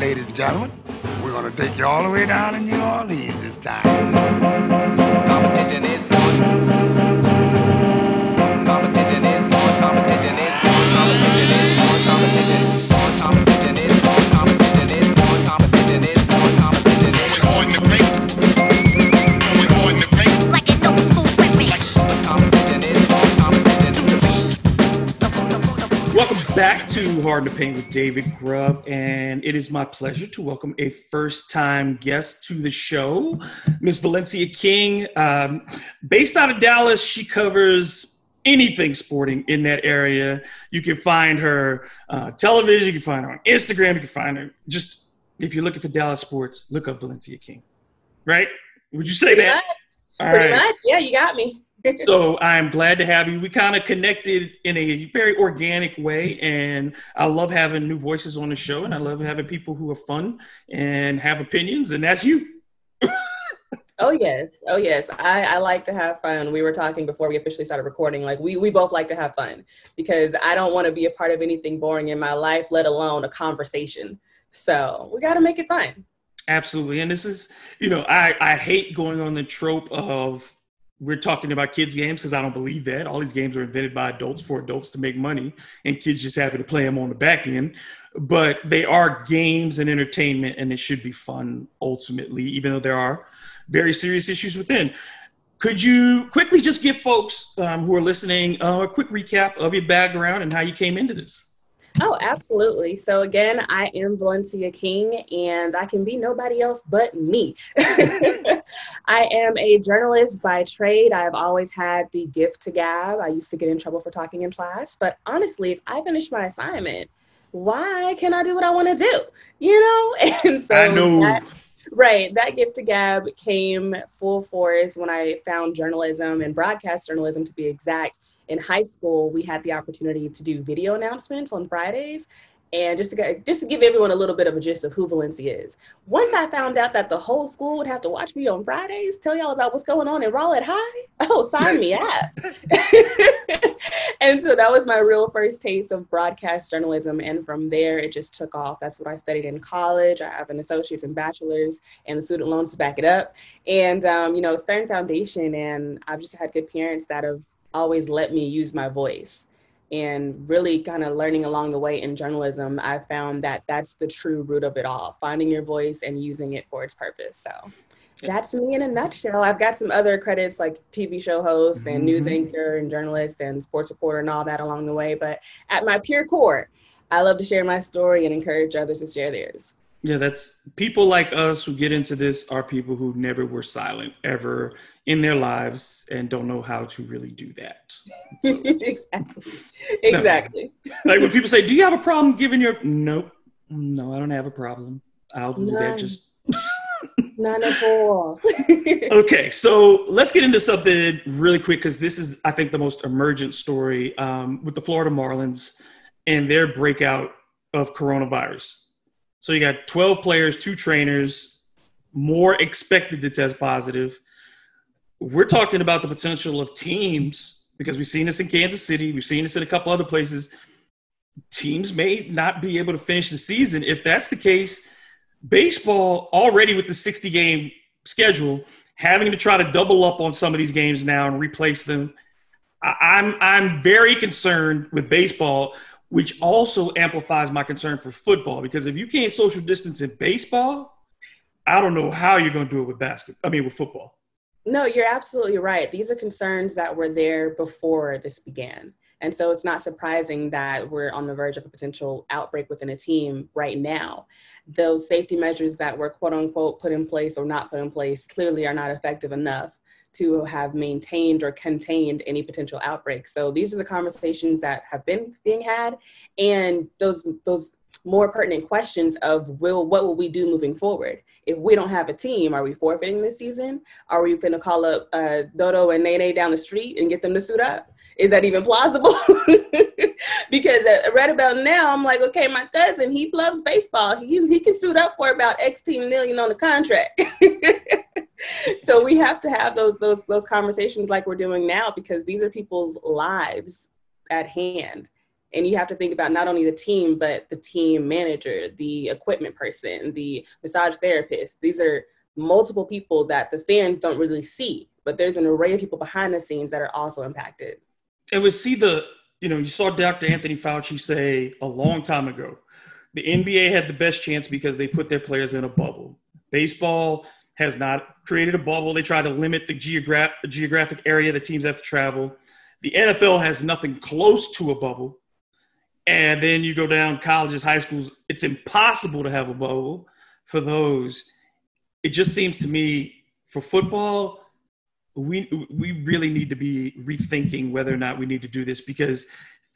ladies and gentlemen, we're going to take you all the way down to New Orleans this time. Competition is on. Competition is on. Competition is on. Competition is on. Competition is on. Competition is on. Competition is on. Competition is on. Competition is on. We're on the break. We're on the break. Like an old school break. Competition is on. Competition is on. Welcome back to Hard to Paint with David Grubb, and it is my pleasure to welcome a first-time guest to the show, Miss Valencia King. Based out of Dallas, she covers anything sporting in that area. You can find her television, you can find her on Instagram, you can find her just if you're looking for Dallas sports, look up Valencia King. Right? Would you say that? All right. Pretty much. Yeah, you got me. So I'm glad to have you. We kind of connected in a very organic way, and I love having new voices on the show, and I love having people who are fun and have opinions, and that's you. Oh, yes. I like to have fun. We were talking before we officially started recording, like we both like to have fun because I don't want to be a part of anything boring in my life, let alone a conversation. So we got to make it fun. Absolutely. And this is, you know, I hate going on the trope of, we're talking about kids' games because I don't believe that. All these games are invented by adults for adults to make money, and kids just happen to play them on the back end. But they are games and entertainment, and it should be fun ultimately, even though there are very serious issues within. Could you quickly just give folks who are listening a quick recap of your background and how you came into this? Oh, absolutely. So again, I am Valencia King, and I can be nobody else but me. I am a journalist by trade. I've always had the gift to gab. I used to get in trouble for talking in class, but honestly, if I finish my assignment, why can't I do what I want to do? You know? And so I know. That gift to gab came full force when I found journalism and broadcast journalism, to be exact. In high school, we had the opportunity to do video announcements on Fridays. And just to give everyone a little bit of a gist of who Valencia is. Once I found out that the whole school would have to watch me on Fridays, tell y'all about what's going on in Raleigh High, oh, sign me up. And so that was my real first taste of broadcast journalism. And from there, it just took off. That's what I studied in college. I have an associate's and bachelor's, and the student loans to back it up. And, starting foundation, and I've just had good parents that have always let me use my voice. And really kind of learning along the way in journalism, I found that that's the true root of it all, finding your voice and using it for its purpose. So that's me in a nutshell. I've got some other credits like TV show host and news anchor and journalist and sports reporter and all that along the way. But at my pure core, I love to share my story and encourage others to share theirs. Yeah, that's people like us who get into this are people who never were silent ever in their lives and don't know how to really do that. So, Exactly. No. Like when people say, do you have a problem giving your... Nope. No, I don't have a problem. I'll do that just... None at all. Okay, so let's get into something really quick because this is, I think, the most emergent story with the Florida Marlins and their breakout of coronavirus. So you got 12 players, 2 trainers, more expected to test positive. We're talking about the potential of teams, because we've seen this in Kansas City. We've seen this in a couple other places. Teams may not be able to finish the season. If that's the case, baseball already with the 60-game schedule, having to try to double up on some of these games now and replace them. I'm very concerned with baseball, which also amplifies my concern for football, because if you can't social distance in baseball, I don't know how you're going to do it with with football. No, you're absolutely right. These are concerns that were there before this began. And so it's not surprising that we're on the verge of a potential outbreak within a team right now. Those safety measures that were quote unquote put in place or not put in place clearly are not effective enough to have maintained or contained any potential outbreaks. So these are the conversations that have been being had, and those more pertinent questions of what will we do moving forward? If we don't have a team, are we forfeiting this season? Are we gonna call up Dodo and Nene down the street and get them to suit up? Is that even plausible? Because right about now, I'm like, okay, my cousin, he loves baseball. He can suit up for about $16 million on the contract. So we have to have those conversations like we're doing now, because these are people's lives at hand. And you have to think about not only the team, but the team manager, the equipment person, the massage therapist. These are multiple people that the fans don't really see, but there's an array of people behind the scenes that are also impacted. And we see you saw Dr. Anthony Fauci say a long time ago, the NBA had the best chance because they put their players in a bubble. Baseball has not created a bubble. They try to limit the geographic area the teams have to travel. The NFL has nothing close to a bubble. And then you go down colleges, high schools. It's impossible to have a bubble for those. It just seems to me for football, we really need to be rethinking whether or not we need to do this, because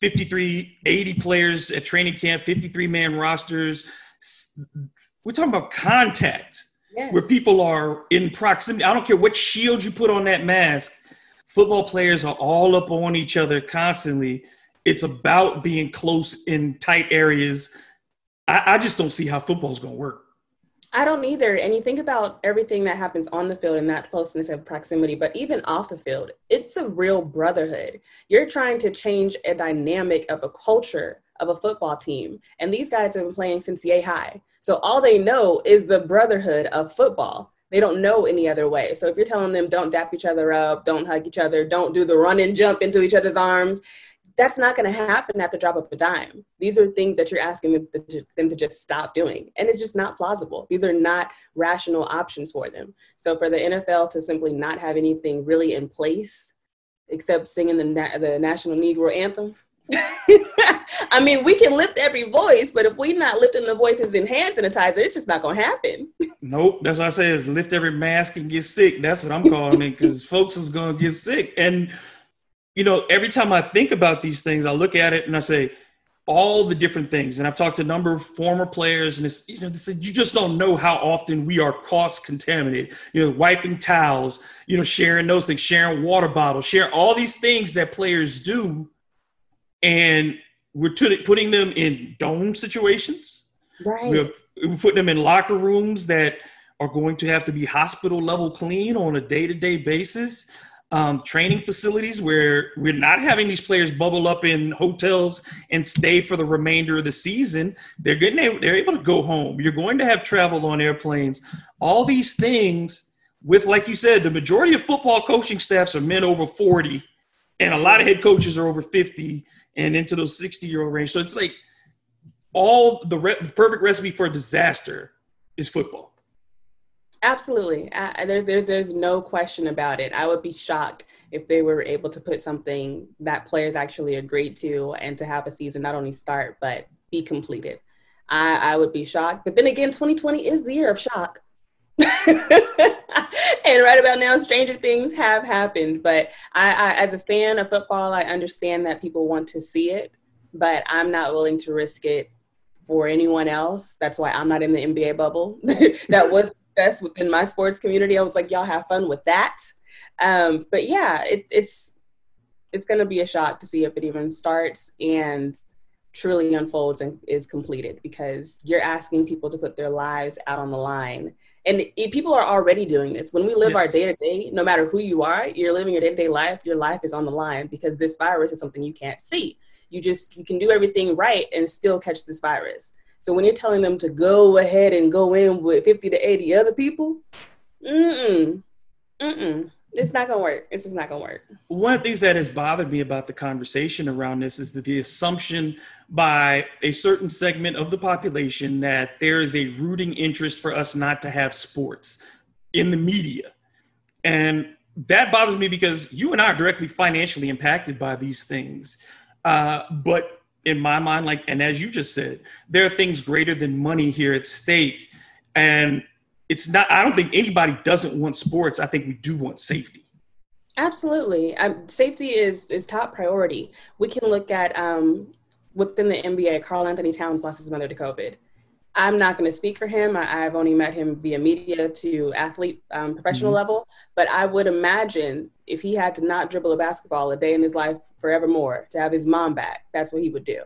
80 players at training camp, 53-man rosters. We're talking about contact. Yes. Where people are in proximity. I don't care what shield you put on that mask. Football players are all up on each other constantly. It's about being close in tight areas. I just don't see how football's going to work. I don't either. And you think about everything that happens on the field and that closeness and proximity, but even off the field, it's a real brotherhood. You're trying to change a dynamic of a culture of a football team. And these guys have been playing since yay high. So all they know is the brotherhood of football. They don't know any other way. So if you're telling them don't dap each other up, don't hug each other, don't do the run and jump into each other's arms, that's not going to happen at the drop of a dime. These are things that you're asking them to just stop doing. And it's just not plausible. These are not rational options for them. So for the NFL to simply not have anything really in place except singing the National Negro Anthem, I mean, we can lift every voice, but if we're not lifting the voices in hand sanitizer, it's just not going to happen. Nope. That's what I say is lift every mask and get sick. That's what I'm calling it, because folks is going to get sick. And, every time I think about these things, I look at it and I say all the different things. And I've talked to a number of former players, and it's, you just don't know how often we are cross-contaminated, wiping towels, sharing those things, sharing water bottles, sharing all these things that players do. And we're putting them in dome situations. Right. We're putting them in locker rooms that are going to have to be hospital-level clean on a day-to-day basis. Training facilities where we're not having these players bubble up in hotels and stay for the remainder of the season. They're able to go home. You're going to have travel on airplanes. All these things with, like you said, the majority of football coaching staffs are men over 40, and a lot of head coaches are over 50. And into those 60-year-old range. So it's like all the perfect recipe for a disaster is football. Absolutely. There's no question about it. I would be shocked if they were able to put something that players actually agreed to and to have a season not only start but be completed. I would be shocked. But then again, 2020 is the year of shock. And right about now, stranger things have happened. But I, as a fan of football, I understand that people want to see it, but I'm not willing to risk it for anyone else. That's why I'm not in the NBA bubble. That was best within my sports community. I was like, y'all have fun with that. But yeah, it's going to be a shock to see if it even starts and truly unfolds and is completed, because you're asking people to put their lives out on the line. And people are already doing this. When we live our day-to-day, no matter who you are, you're living your day-to-day life, your life is on the line, because this virus is something you can't see. You can do everything right and still catch this virus. So when you're telling them to go ahead and go in with 50 to 80 other people, it's not going to work. It's just not going to work. One of the things that has bothered me about the conversation around this is that the assumption by a certain segment of the population that there is a rooting interest for us not to have sports in the media. And that bothers me, because you and I are directly financially impacted by these things. But in my mind, and as you just said, there are things greater than money here at stake. And I don't think anybody doesn't want sports. I think we do want safety. Absolutely. Safety is top priority. We can look at, within the NBA, Karl Anthony Towns lost his mother to COVID. I'm not going to speak for him. I've only met him via media to athlete, professional level. But I would imagine if he had to not dribble a basketball a day in his life forevermore to have his mom back, that's what he would do.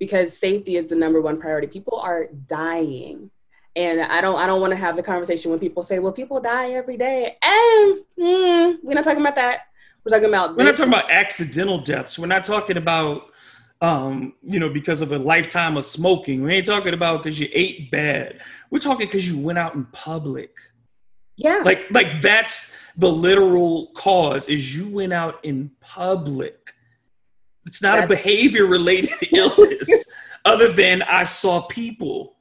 Because safety is the number one priority. People are dying. And I don't want to have the conversation when people say, well, people die every day. And we're not talking about that. We're talking about accidental deaths. We're not talking about you know, because of a lifetime of smoking. We ain't talking about because you ate bad. We're talking because you went out in public. Yeah. Like that's the literal cause, is you went out in public. It's not a behavior-related illness other than I saw people.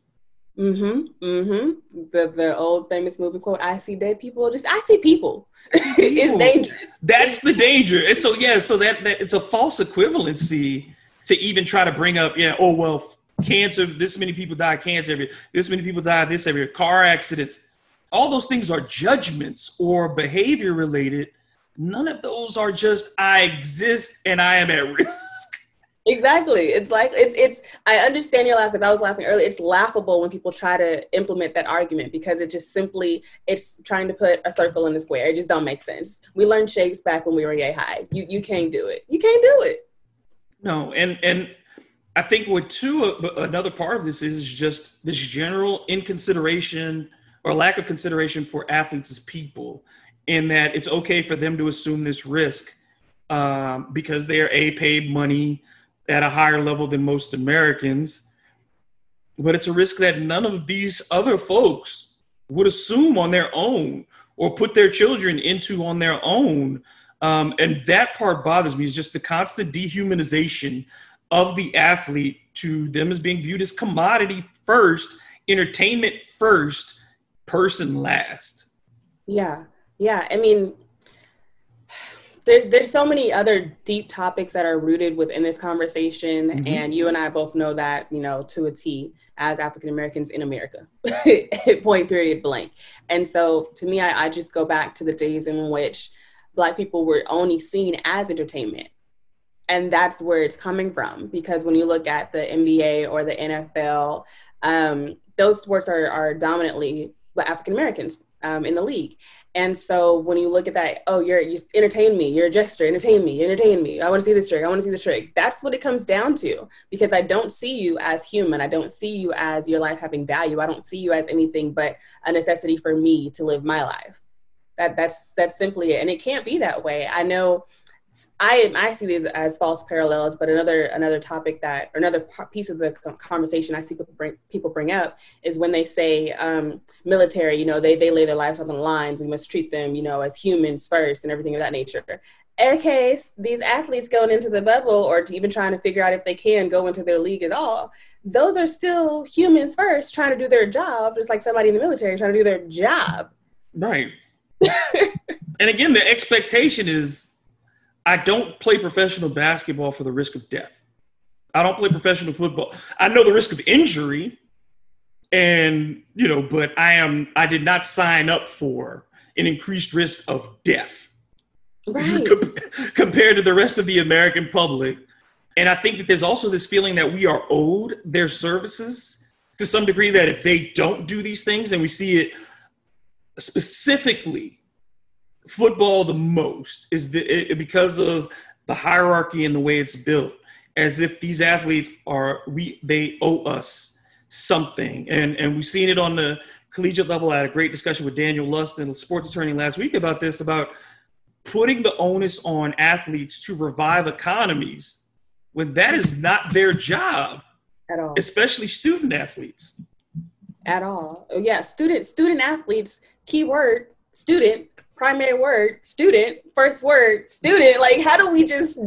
Mm-hmm. Mm-hmm. The old famous movie quote, I see dead people. Just, I see people. It's dangerous. That's the danger. And so, yeah, so that it's a false equivalency to even try to bring up, yeah, oh, well, cancer, this many people die of cancer every year. This many people die of this every year. Car accidents. All those things are judgments or behavior related. None of those are just, I exist and I am at risk. Exactly. It's like, it's, I understand your laugh because I was laughing earlier. It's laughable when people try to implement that argument because it just simply, it's trying to put a circle in a square. It just don't make sense. We learned shapes back when we were yay high. You can't do it. You can't do it. No. And I think what too, another part of this is just this general inconsideration or lack of consideration for athletes as people, in that it's okay for them to assume this risk because they're paid money at a higher level than most Americans, but it's a risk that none of these other folks would assume on their own or put their children into on their own. And that part bothers me, is just the constant dehumanization of the athlete to them as being viewed as commodity first, entertainment first, person last. Yeah. Yeah. I mean, there's so many other deep topics that are rooted within this conversation. Mm-hmm. And you and I both know that, you know, to a T, as African-Americans in America, point, period, blank. And so to me, I just go back to the days in which Black people were only seen as entertainment. And that's where it's coming from, because when you look at the NBA or the NFL, those sports are dominantly African-Americans in the league. And so when you look at that, oh, you entertain me, you're a gesture, entertain me. I want to see this trick. That's what it comes down to, because I don't see you as human. I don't see you as your life having value. I don't see you as anything but a necessity for me to live my life. That's simply it. And it can't be that way. I know I see these as false parallels, but another topic that, or another piece of the conversation I see people bring up is when they say military, you know, they lay their lives on the lines. We must treat them, you know, as humans first and everything of that nature. In case these athletes going into the bubble or even trying to figure out if they can go into their league at all, those are still humans first trying to do their job, just like somebody in the military trying to do their job. Right. And again, the expectation is, I don't play professional basketball for the risk of death. I don't play professional football. I know the risk of injury, and, you know, but I did not sign up for an increased risk of death, right, compared to the rest of the American public. And I think that there's also this feeling that we are owed their services to some degree, that if they don't do these things, and we see it specifically football the most, is because of the hierarchy and the way it's built, as if these athletes they owe us something. And we've seen it on the collegiate level. I had a great discussion with Daniel Lust, a sports attorney, last week about this, about putting the onus on athletes to revive economies when that is not their job at all, especially student athletes. At all. Oh, yeah. Student athletes, keyword, student, primary word, student, first word, student. Like, how do we just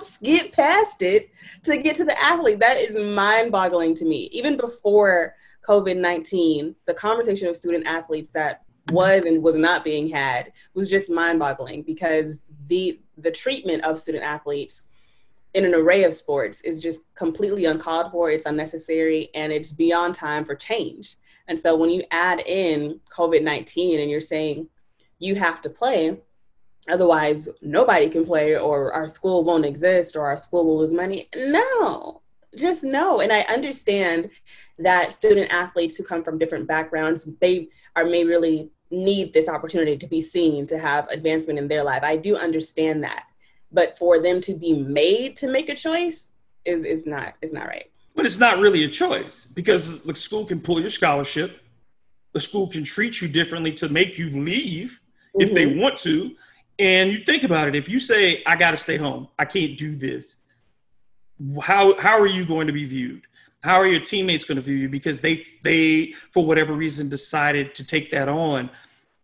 skip past it to get to the athlete? That is mind-boggling to me. Even before COVID-19, the conversation of student athletes that was and was not being had was just mind-boggling, because the treatment of student athletes in an array of sports is just completely uncalled for. It's unnecessary, and it's beyond time for change. And so when you add in COVID-19 and you're saying, you have to play, otherwise nobody can play, or our school won't exist, or our school will lose money. No, just no. And I understand that student athletes who come from different backgrounds, may really need this opportunity to be seen, to have advancement in their life. I do understand that. But for them to be made to make a choice is not right. But it's not really a choice, because the school can pull your scholarship. The school can treat you differently to make you leave. If they want to. And you think about it, if you say, I got to stay home, I can't do this, how are you going to be viewed? How are your teammates going to view you? Because they for whatever reason, decided to take that on.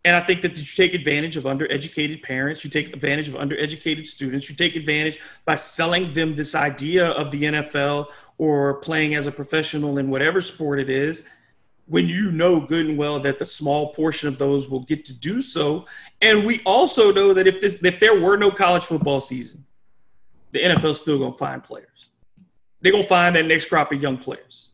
And I think that you take advantage of undereducated parents. You take advantage of undereducated students. You take advantage by selling them this idea of the NFL or playing as a professional in whatever sport it is, when you know good and well that the small portion of those will get to do so. And we also know that if there were no college football season, the NFL's still going to find players. They're going to find that next crop of young players.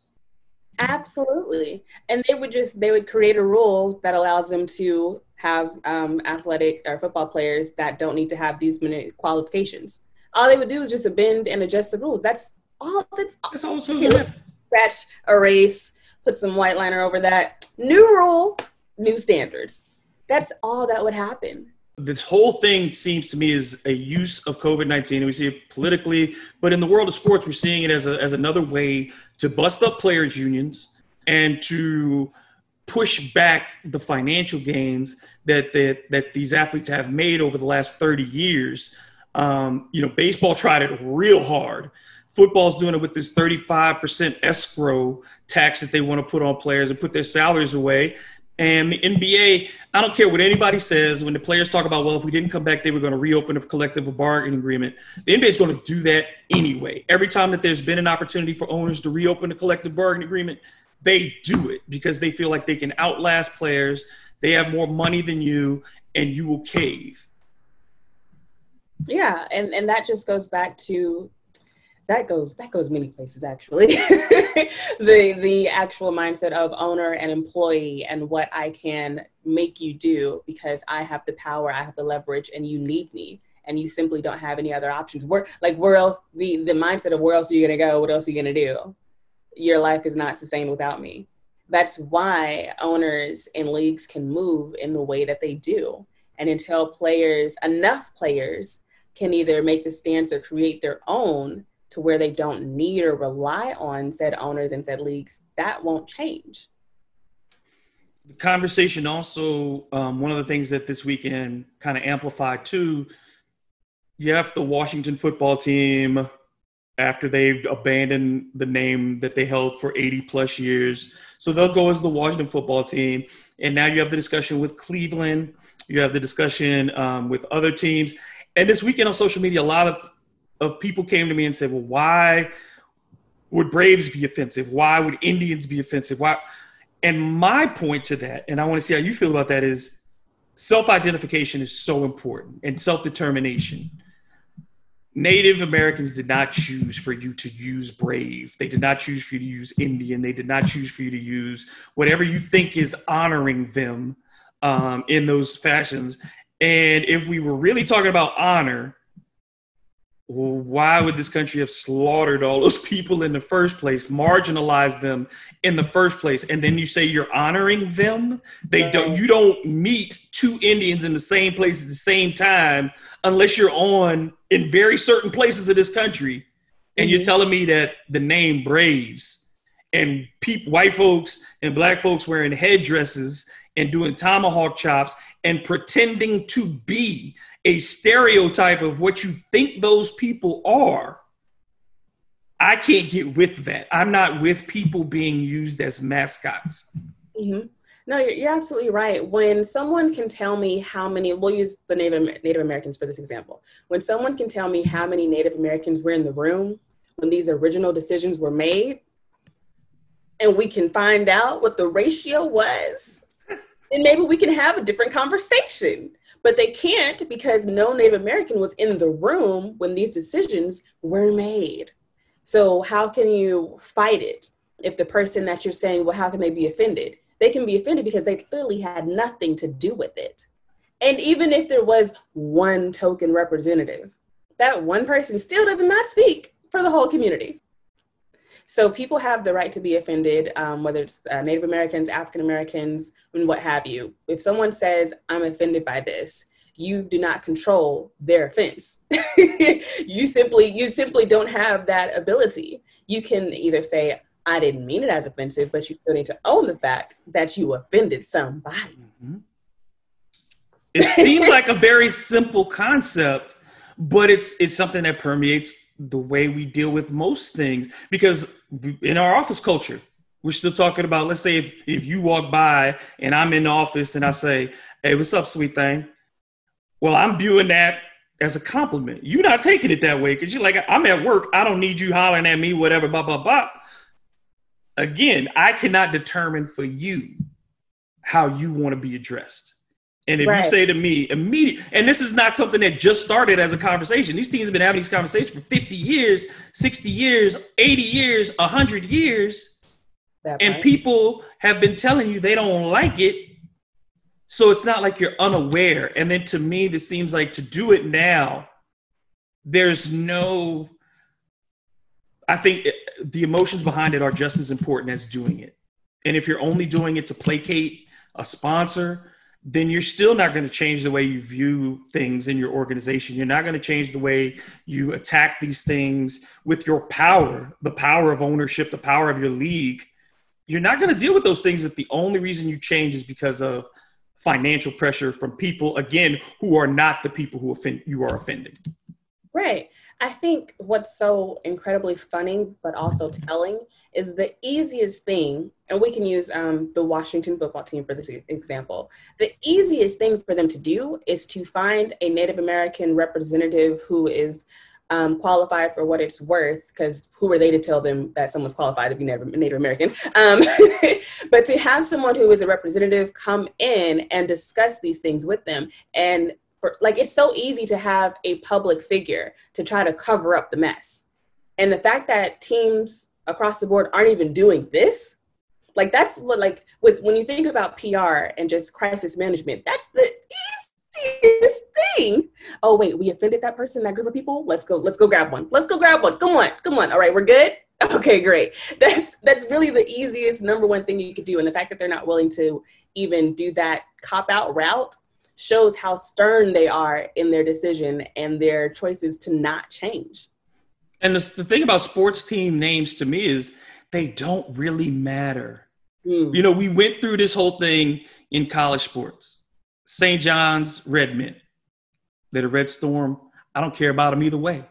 Absolutely. And they would create a rule that allows them to have athletic or football players that don't need to have these many qualifications. All they would do is just bend and adjust the rules. That's all. That's all. Scratch, erase, put some white liner over that. New rule, new standards. That's all that would happen. This whole thing seems to me is a use of COVID-19, and we see it politically, but in the world of sports, we're seeing it as another way to bust up players' unions and to push back the financial gains that these athletes have made over the last 30 years. Baseball tried it real hard. Football's doing it with this 35% escrow tax that they want to put on players and put their salaries away. And the NBA, I don't care what anybody says, when the players talk about, well, if we didn't come back, they were going to reopen a collective bargaining agreement. The NBA is going to do that anyway. Every time that there's been an opportunity for owners to reopen a collective bargaining agreement, they do it because they feel like they can outlast players. They have more money than you, and you will cave. Yeah, and that just goes back to that goes many places, actually. The actual mindset of owner and employee and what I can make you do because I have the power, I have the leverage, and you need me, and you simply don't have any other options. Where else? The mindset of where else are you gonna go? What else are you gonna do? Your life is not sustained without me. That's why owners and leagues can move in the way that they do, and until enough players can either make the stance or create their own, to where they don't need or rely on said owners and said leagues, that won't change. The conversation also, one of the things that this weekend kind of amplified too, you have the Washington football team, after they've abandoned the name that they held for 80 plus years. So they'll go as the Washington football team. And now you have the discussion with Cleveland. You have the discussion with other teams. And this weekend on social media, a lot of people came to me and said, well, why would Braves be offensive? Why would Indians be offensive? Why? And my point to that, and I want to see how you feel about that, is self-identification is so important, and self-determination. Native Americans did not choose for you to use Brave. They did not choose for you to use Indian. They did not choose for you to use whatever you think is honoring them in those fashions. And if we were really talking about honor, well, why would this country have slaughtered all those people in the first place, marginalized them in the first place, and then you say you're honoring them? You don't meet two Indians in the same place at the same time unless you're in very certain places of this country, and you're telling me that the name Braves and white folks and black folks wearing headdresses and doing tomahawk chops and pretending to be a stereotype of what you think those people are, I can't get with that. I'm not with people being used as mascots. Mm-hmm. No, you're absolutely right. When someone can tell me how many, we'll use the Native Americans for this example. When someone can tell me how many Native Americans were in the room when these original decisions were made, and we can find out what the ratio was, then maybe we can have a different conversation. But they can't, because no Native American was in the room when these decisions were made. So how can you fight it if the person that you're saying, well, how can they be offended? They can be offended because they clearly had nothing to do with it. And even if there was one token representative, that one person still does not speak for the whole community. So people have the right to be offended, whether it's Native Americans, African Americans, and what have you. If someone says, I'm offended by this, you do not control their offense. You simply don't have that ability. You can either say, I didn't mean it as offensive, but you still need to own the fact that you offended somebody. Mm-hmm. It seems like a very simple concept, but it's something that permeates the way we deal with most things, because in our office culture, we're still talking about, let's say if you walk by and I'm in the office and I say, hey, what's up, sweet thing? Well, I'm viewing that as a compliment. You're not taking it that way because you're like, I'm at work. I don't need you hollering at me, whatever, blah, blah, blah. Again, I cannot determine for you how you want to be addressed. And if right. you say to me immediately, and this is not something that just started as a conversation. These teams have been having these conversations for 50 years, 60 years, 80 years, 100 years. That and right. people have been telling you they don't like it. So it's not like you're unaware. And then to me, this seems like to do it now, there's no, I think the emotions behind it are just as important as doing it. And if you're only doing it to placate a sponsor, then you're still not going to change the way you view things in your organization. You're not going to change the way you attack these things with your power, the power of ownership, the power of your league. You're not going to deal with those things if the only reason you change is because of financial pressure from people, again, who are not the people who offend you are offending. Right. I think what's so incredibly funny, but also telling, is the easiest thing, and we can use the Washington football team for this example. The easiest thing for them to do is to find a Native American representative who is qualified for what it's worth, because who are they to tell them that someone's qualified to be Native American? But to have someone who is a representative come in and discuss these things with them. And for, like, it's so easy to have a public figure to try to cover up the mess. And the fact that teams across the board aren't even doing this, like that's what, like with, when you think about PR and just crisis management, that's the easiest thing. Oh wait, we offended that person, that group of people. Let's go grab one. Let's go grab one. Come on. All right, we're good. Okay, great. That's really the easiest number one thing you could do. And the fact that they're not willing to even do that cop-out route shows how stern they are in their decision and their choices to not change. And the thing about sports team names to me is they don't really matter. Mm. You know, we went through this whole thing in college sports. St. John's, Redmen. They're the Red Storm. I don't care about them either way.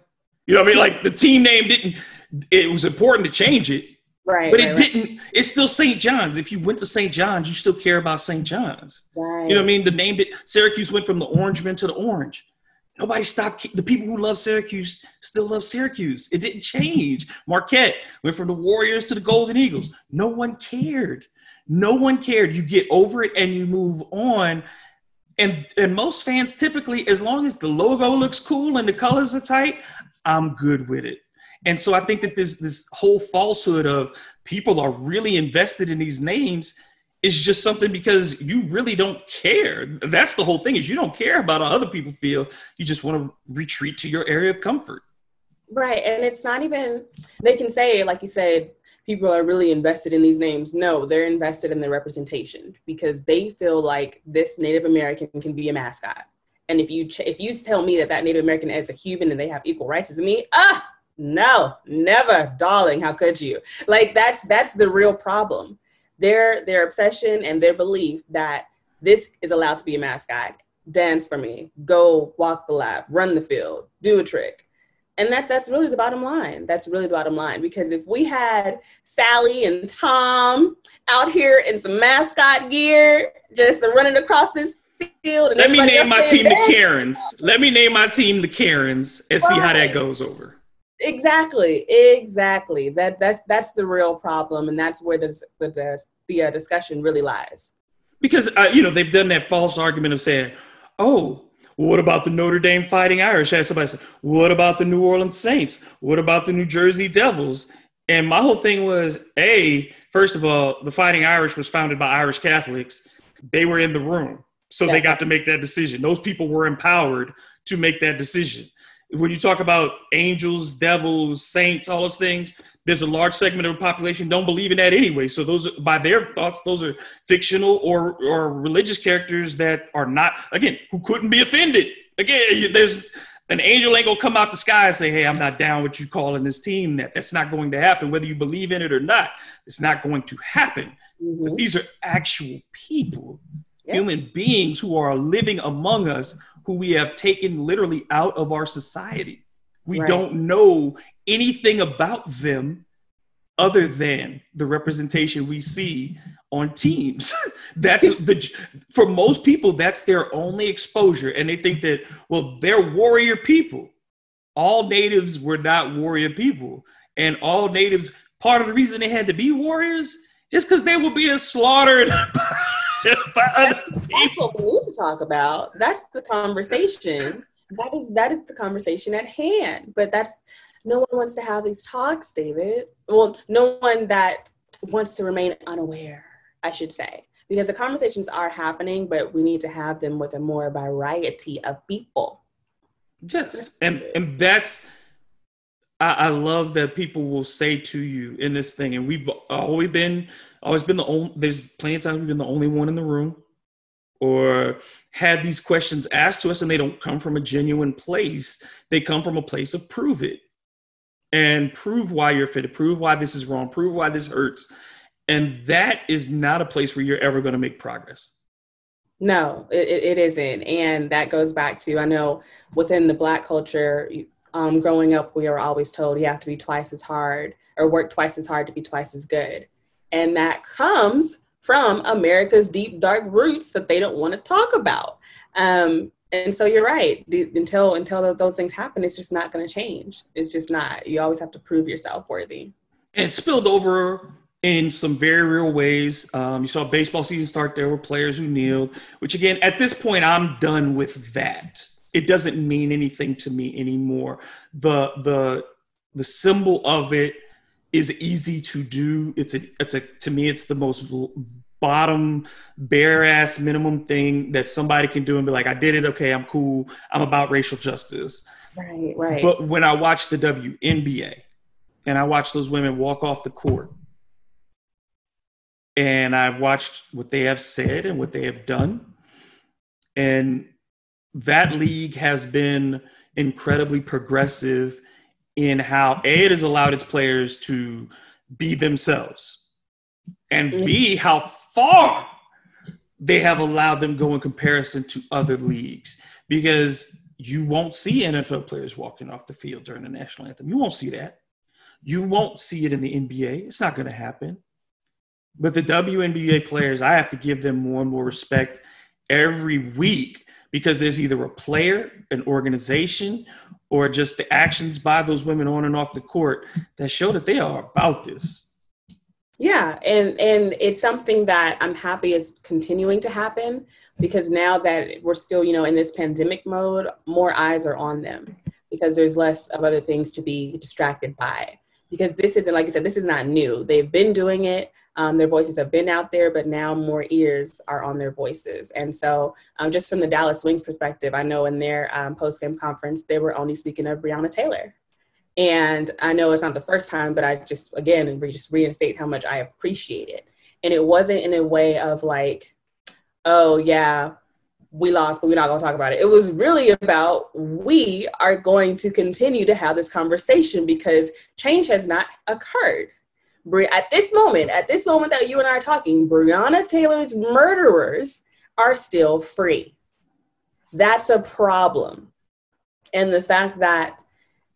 You know what I mean? Like the team name didn't, it was important to change it. Right. But it didn't, it's still St. John's. If you went to St. John's, you still care about St. John's. Right. You know what I mean? The name that Syracuse went from the Orange Men to the Orange. Nobody stopped. The people who love Syracuse still love Syracuse. It didn't change. Marquette went from the Warriors to the Golden Eagles. No one cared. No one cared. You get over it and you move on. And most fans typically, as long as the logo looks cool and the colors are tight, I'm good with it. And so I think that this whole falsehood of people are really invested in these names is just something because you really don't care. That's the whole thing, is you don't care about how other people feel. You just want to retreat to your area of comfort. Right. And it's not even, they can say, like you said, people are really invested in these names. No, they're invested in the representation because they feel like this Native American can be a mascot. And if you tell me that Native American is a human and they have equal rights as me, no, never, darling. How could you? Like that's the real problem. Their obsession and their belief that this is allowed to be a mascot. Dance for me. Go walk the lab. Run the field. Do a trick. And that's really the bottom line. That's really the bottom line. Because if we had Sally and Tom out here in some mascot gear, just running across this field. And Let me name my team the Karens and see how that goes over. Exactly. That's the real problem. And that's where the discussion really lies. Because, they've done that false argument of saying, oh, what about the Notre Dame Fighting Irish? I had somebody say, what about the New Orleans Saints? What about the New Jersey Devils? And my whole thing was, first of all, the Fighting Irish was founded by Irish Catholics. They were in the room, so they got to make that decision. Those people were empowered to make that decision. When you talk about angels, devils, saints, all those things, there's a large segment of the population don't believe in that anyway. So those, by their thoughts, those are fictional or religious characters that are not, again, who couldn't be offended. Again, there's an angel ain't gonna come out the sky and say, hey, I'm not down with you calling this team that. That's not going to happen. Whether you believe in it or not, it's not going to happen. Mm-hmm. But these are actual people, human beings who are living among us, who we have taken literally out of our society. We don't know anything about them other than the representation we see on teams. For most people, that's their only exposure. And they think that, well, they're warrior people. All natives were not warrior people. And all natives, part of the reason they had to be warriors is because they were being slaughtered by other people. That's what we need to talk about. That's the conversation. That is the conversation at hand. But that's, no one wants to have these talks, David. Well, no one that wants to remain unaware, I should say, because the conversations are happening, but we need to have them with a more variety of people. Yes, and that's, I love that people will say to you in this thing, and we've always been the only, there's plenty of times we've been the only one in the room or had these questions asked to us, and they don't come from a genuine place. They come from a place of prove it. And prove why you're fit, prove why this is wrong, prove why this hurts. And that is not a place where you're ever going to make progress. No, it isn't. And that goes back to, I know within the Black culture, growing up, we were always told you have to be twice as hard or work twice as hard to be twice as good. And that comes from America's deep, dark roots that they don't want to talk about. And so you're right. Until those things happen, it's just not going to change. It's just not. You always have to prove yourself worthy. And spilled over in some very real ways. You saw baseball season start. There were players who kneeled, which again, at this point, I'm done with that. It doesn't mean anything to me anymore. The symbol of it is easy to do. To me, it's the most bottom bare ass minimum thing that somebody can do and be like, I did it. Okay. I'm cool. I'm about racial justice. Right. Right. But when I watch the WNBA and I watch those women walk off the court and I've watched what they have said and what they have done. And that league has been incredibly progressive in how A, it has allowed its players to be themselves, and B, how far they have allowed them go in comparison to other leagues, because you won't see NFL players walking off the field during the national anthem. You won't see that. You won't see it in the NBA. It's not going to happen. But the WNBA players, I have to give them more and more respect every week, because there's either a player, an organization, or just the actions by those women on and off the court that show that they are about this. Yeah, and it's something that I'm happy is continuing to happen, because now that we're still, in this pandemic mode, more eyes are on them because there's less of other things to be distracted by. Because this isn't, like I said, this is not new. They've been doing it. Their voices have been out there, but now more ears are on their voices. And so just from the Dallas Wings perspective, I know in their post-game conference, they were only speaking of Breonna Taylor. And I know it's not the first time, but I just, again, just reinstate how much I appreciate it. And it wasn't in a way of like, oh, yeah, we lost, but we're not going to talk about it. It was really about, we are going to continue to have this conversation because change has not occurred. At this moment that you and I are talking, Breonna Taylor's murderers are still free. That's a problem. And the fact that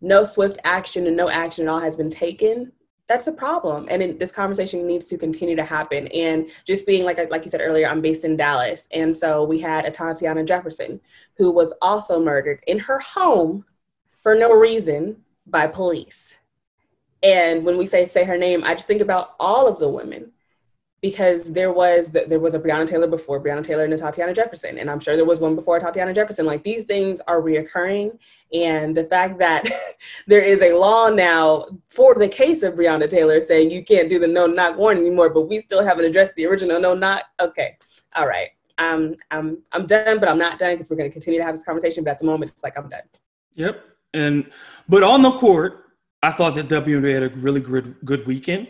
no swift action and no action at all has been taken, that's a problem. And this conversation needs to continue to happen. And just being, like you said earlier, I'm based in Dallas. And so we had Atatiana Jefferson, who was also murdered in her home for no reason by police. And when we say her name, I just think about all of the women, because there was a Breonna Taylor before Breonna Taylor and a Atatiana Jefferson. And I'm sure there was one before Atatiana Jefferson. Like, these things are reoccurring. And the fact that there is a law now for the case of Breonna Taylor saying you can't do the no-knock warning anymore, but we still haven't addressed the original no-knock. Okay. All right. I'm done, but I'm not done, because we're going to continue to have this conversation. But at the moment, it's like, I'm done. Yep. But on the court, I thought that WNBA had a really good weekend.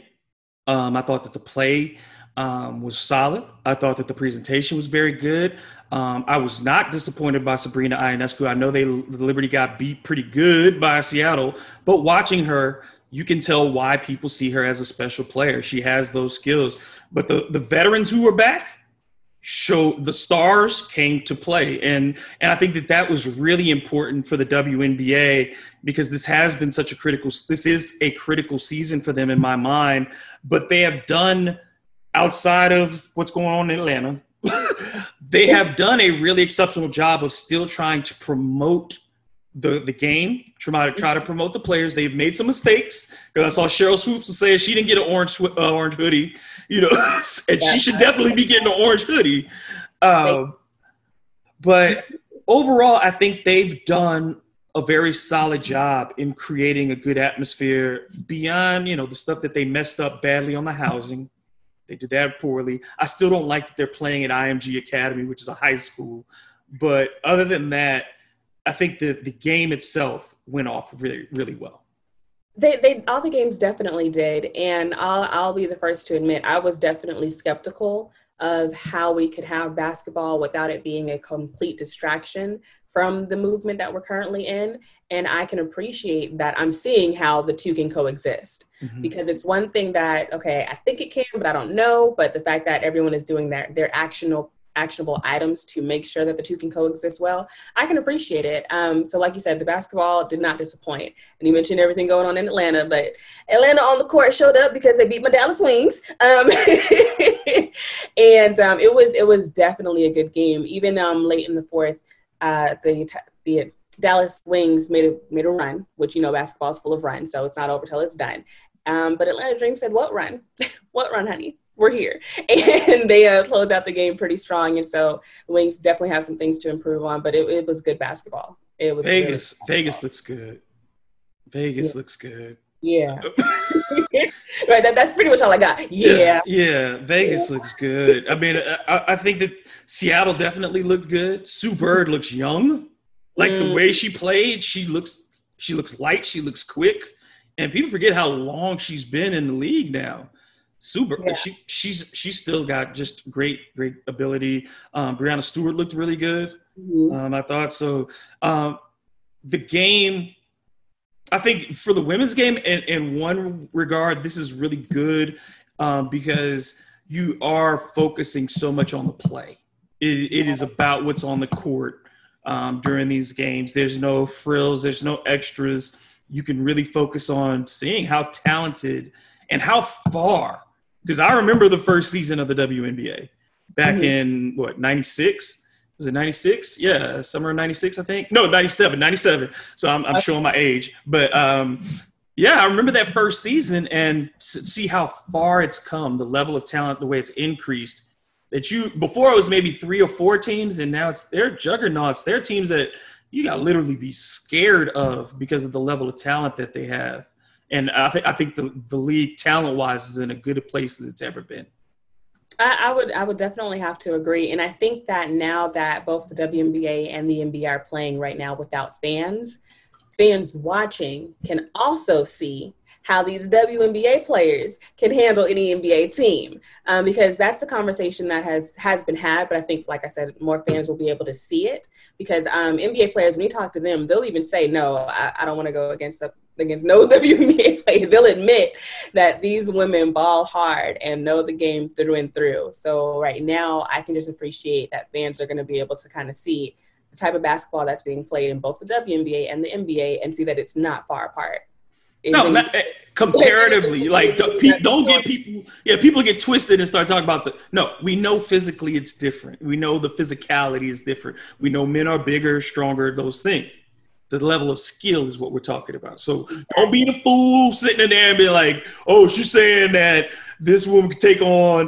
I thought that the play was solid. I thought that the presentation was very good. I was not disappointed by Sabrina Ionescu. I know the Liberty got beat pretty good by Seattle, but watching her, you can tell why people see her as a special player. She has those skills. But the veterans who were back, showed the stars came to play. And I think that that was really important for the WNBA, because this has been such a critical, this is a critical season for them in my mind, but they have done, outside of what's going on in Atlanta, they have done a really exceptional job of still trying to promote the game, try to promote the players. They've made some mistakes, because I saw Cheryl Swoops say she didn't get an orange hoodie, you know, and she should definitely be getting an orange hoodie. But overall, I think they've done a very solid job in creating a good atmosphere beyond, you know, the stuff that they messed up badly on the housing. They did that poorly. I still don't like that they're playing at IMG Academy, which is a high school. But other than that, I think the game itself went off really, really well. They all the games definitely did. And I'll be the first to admit, I was definitely skeptical of how we could have basketball without it being a complete distraction from the movement that we're currently in. And I can appreciate that I'm seeing how the two can coexist, because it's one thing that, okay, I think it can, but I don't know. But the fact that everyone is doing their actionable items to make sure that the two can coexist well, I can appreciate it. So like you said, the basketball did not disappoint. And you mentioned everything going on in Atlanta, but Atlanta on the court showed up because they beat my Dallas Wings. And it was definitely a good game. Even late in the fourth, the Dallas Wings made a run, which, you know, basketball is full of runs, so it's not over till it's done. But Atlanta Dream said, what run? What run, honey? We're here. And they closed out the game pretty strong. And so the Wings definitely have some things to improve on, but it was good basketball. It was Vegas. Vegas looks good. Vegas looks good. Yeah. Right. That's pretty much all I got. Yeah. Yeah. Vegas looks good. I mean, I think that Seattle definitely looked good. Sue Bird looks young. Like the way she played, she looks light. She looks quick. And people forget how long she's been in the league now. Super. Yeah. She's still got just great ability. Breonna Stewart looked really good. I thought so. The game, I think for the women's game, in one regard, this is really good because you are focusing so much on the play. It is about what's on the court during these games. There's no frills. There's no extras. You can really focus on seeing how talented and how far. Because I remember the first season of the WNBA back in, what, 96? Was it 96? Yeah, summer of 96, I think. No, 97. So I'm showing my age. But, yeah, I remember that first season and see how far it's come, the level of talent, the way it's increased. That before it was maybe 3 or 4 teams, and now they're juggernauts. They're teams that you got to literally be scared of because of the level of talent that they have. And I think the league talent-wise is in a good place as it's ever been. I would definitely have to agree. And I think that now that both the WNBA and the NBA are playing right now without fans, fans watching can also see how these WNBA players can handle any NBA team. Because that's the conversation that has been had. But I think, like I said, more fans will be able to see it. Because NBA players, when you talk to them, they'll even say, no, I don't want to go against no WNBA player. They'll admit that these women ball hard and know the game through and through. So right now I can just appreciate that fans are going to be able to kind of see the type of basketball that's being played in both the WNBA and the NBA and see that it's not far apart. Comparatively, like don't get people. Yeah, people get twisted and start talking about we know physically it's different. We know the physicality is different. We know men are bigger, stronger, those things. The level of skill is what we're talking about. So don't be the fool sitting in there and be like, oh, she's saying that this woman can take on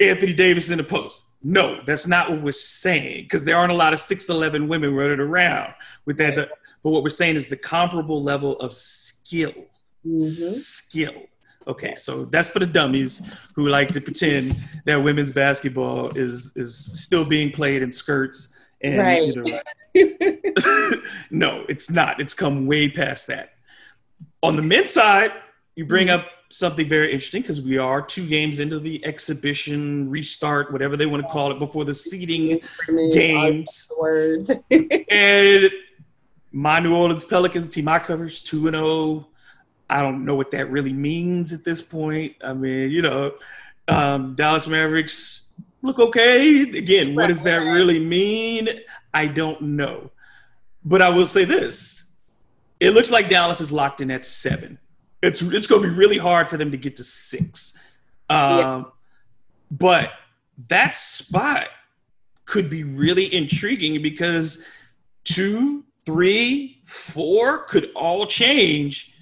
Anthony Davis in the post. No, that's not what we're saying, because there aren't a lot of 6'11" women running around with that. Right. But what we're saying is the comparable level of skill. Skill. Okay, so that's for the dummies who like to pretend that women's basketball is still being played in skirts. And, right. No, it's not. It's come way past that. On the men's side, you bring up something very interesting, because we are 2 games into the exhibition restart, whatever they want to call it, before the seeding games. And my New Orleans Pelicans team I cover is 2-0. I don't know what that really means at this point. I mean, you know, Dallas Mavericks look okay. Again, what does that really mean? I don't know. But I will say this. It looks like Dallas is locked in at 7. It's going to be really hard for them to get to 6. But that spot could be really intriguing because 2, 3, 4 could all change.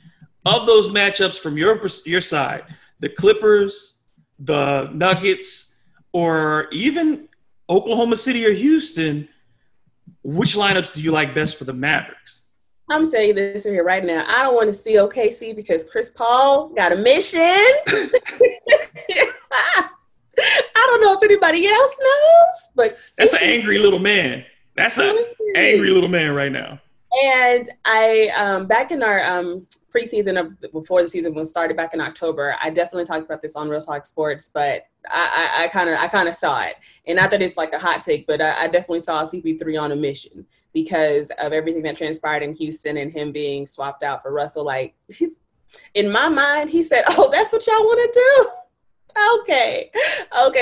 Of those matchups from your side, the Clippers, the Nuggets, or even Oklahoma City or Houston, which lineups do you like best for the Mavericks? I'm going to tell you this here right now. I don't want to see OKC because Chris Paul got a mission. I don't know if anybody else knows, but that's an angry little man. That's an angry little man right now. And I, back in our preseason before the season was started back in October, I definitely talked about this on Real Talk Sports, but I kind of saw it. And not that it's like a hot take, but I definitely saw CP3 on a mission because of everything that transpired in Houston and him being swapped out for Russell. Like, he's, in my mind, he said, "Oh, that's what y'all want to do? Okay,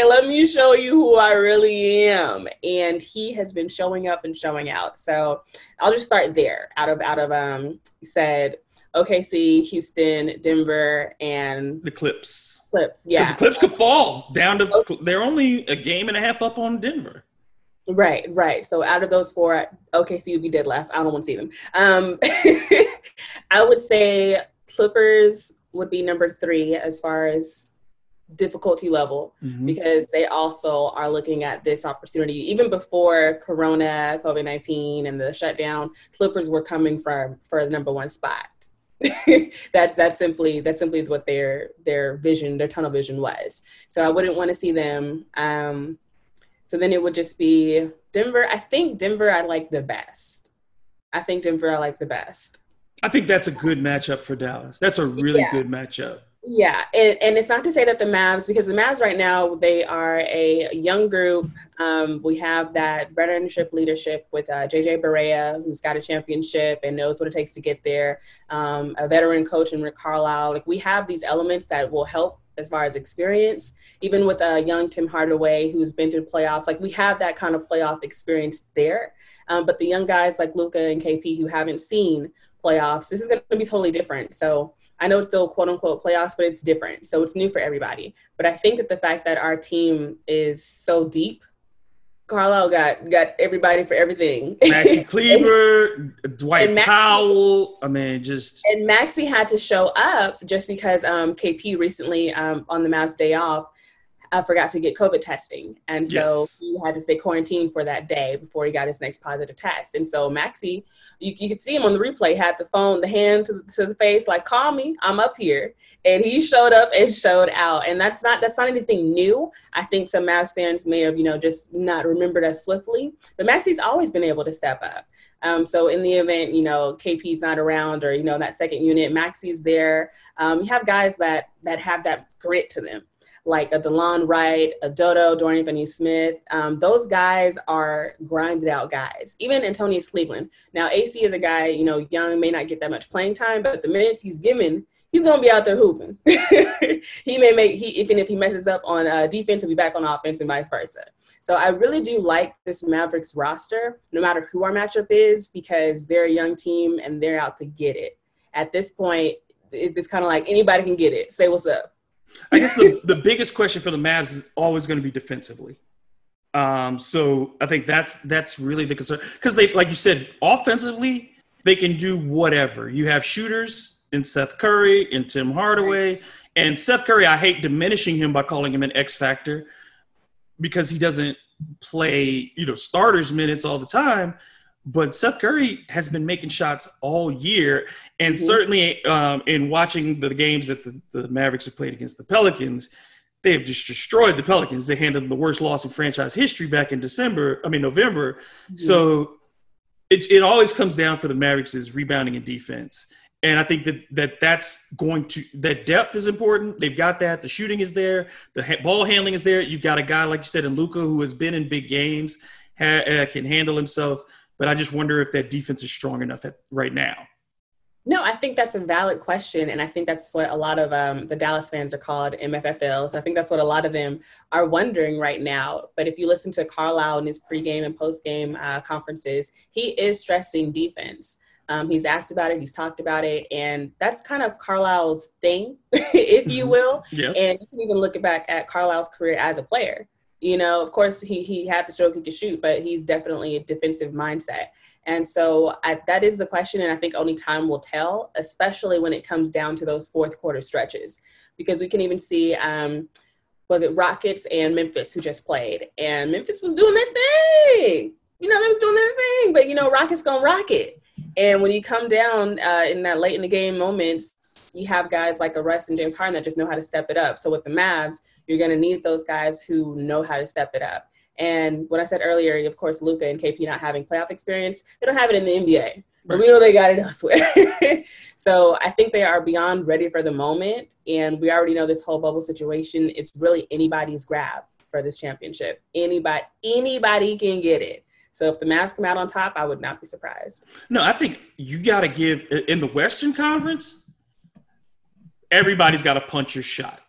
let me show you who I really am." And he has been showing up and showing out. So I'll just start there. Out of said OKC, Houston, Denver, and the Clips. Yeah. The Clips could fall down to they're only a game and a half up on Denver. Right. So out of those 4, OKC we did last. I don't want to see them. I would say Clippers would be number 3 as far as difficulty level, because they also are looking at this opportunity. Even before Corona, COVID-19, and the shutdown, Clippers were coming for the number 1 spot. that's simply what their tunnel vision was. So I wouldn't want to see them. So then it would just be Denver. I think Denver I like the best. I think that's a good matchup for Dallas. That's a really good matchup. Yeah, and it's not to say that the Mavs, because the Mavs right now, they are a young group. We have that brothership leadership with J.J. Barea, who's got a championship and knows what it takes to get there, a veteran coach in Rick Carlisle. Like, we have these elements that will help as far as experience, even with a young Tim Hardaway who's been through playoffs. Like, we have that kind of playoff experience there. But the young guys like Luca and KP who haven't seen playoffs, this is going to be totally different. So I know it's still quote-unquote playoffs, but it's different. So it's new for everybody. But I think that the fact that our team is so deep, Carlisle got everybody for everything. Maxi Kleber, Dwight Powell. I mean, just – and Maxi had to show up just because KP recently on the Mavs day off, I forgot to get COVID testing. And so he had to stay quarantined for that day before he got his next positive test. And so Maxi, you could see him on the replay, had the phone, the hand to the face, like, "Call me, I'm up here." And he showed up and showed out. And that's not anything new. I think some Mavs fans may have, just not remembered us swiftly. But Maxi's always been able to step up. So in the event, KP's not around or, that second unit, Maxi's there. You have guys that have that grit to them, like a DeLon Wright, a Dodo, Dorian Finney-Smith. Those guys are grinded out guys. Even Antonio Cleveland. Now, AC is a guy, young, may not get that much playing time, but the minutes he's given, he's going to be out there hooping. Even if he messes up on defense, he'll be back on offense and vice versa. So I really do like this Mavericks roster, no matter who our matchup is, because they're a young team and they're out to get it. At this point, it's kind of like anybody can get it. Say what's up. I guess the biggest question for the Mavs is always going to be defensively. So I think that's really the concern. Because they, like you said, offensively, they can do whatever. You have shooters in Seth Curry and Tim Hardaway. And Seth Curry, I hate diminishing him by calling him an X factor because he doesn't play, starters minutes all the time. But Seth Curry has been making shots all year, and certainly in watching the games that the Mavericks have played against the Pelicans, they have just destroyed the Pelicans. They handed them the worst loss in franchise history back in November. Mm-hmm. So it always comes down for the Mavericks is rebounding and defense. And I think that depth is important. They've got that. The shooting is there. The ball handling is there. You've got a guy, like you said, in Luca, who has been in big games, can handle himself. But I just wonder if that defense is strong enough right now. No, I think that's a valid question, and I think that's what a lot of the Dallas fans are called, MFFLs. I think that's what a lot of them are wondering right now. But if you listen to Carlisle in his pregame and postgame conferences, he is stressing defense. He's asked about it. He's talked about it. And that's kind of Carlisle's thing, if you will. Yes. And you can even look back at Carlisle's career as a player. You know, of course, he had the stroke, he could shoot, but he's definitely a defensive mindset. And so that is the question, and I think only time will tell, especially when it comes down to those fourth quarter stretches, because we can even see, was it Rockets and Memphis who just played? And Memphis was doing their thing. You know, they was doing their thing, but, you know, Rockets gonna rock it. And when you come down in that late in the game moments, you have guys like a Russ and James Harden that just know how to step it up. So with the Mavs, you're going to need those guys who know how to step it up. And what I said earlier, of course, Luca and KP not having playoff experience, they don't have it in the NBA. But we know they got it elsewhere. So I think they are beyond ready for the moment. And we already know this whole bubble situation, it's really anybody's grab for this championship. Anybody can get it. So if the Mavs come out on top, I would not be surprised. No, I think you got to give – in the Western Conference, everybody's got to punch your shot.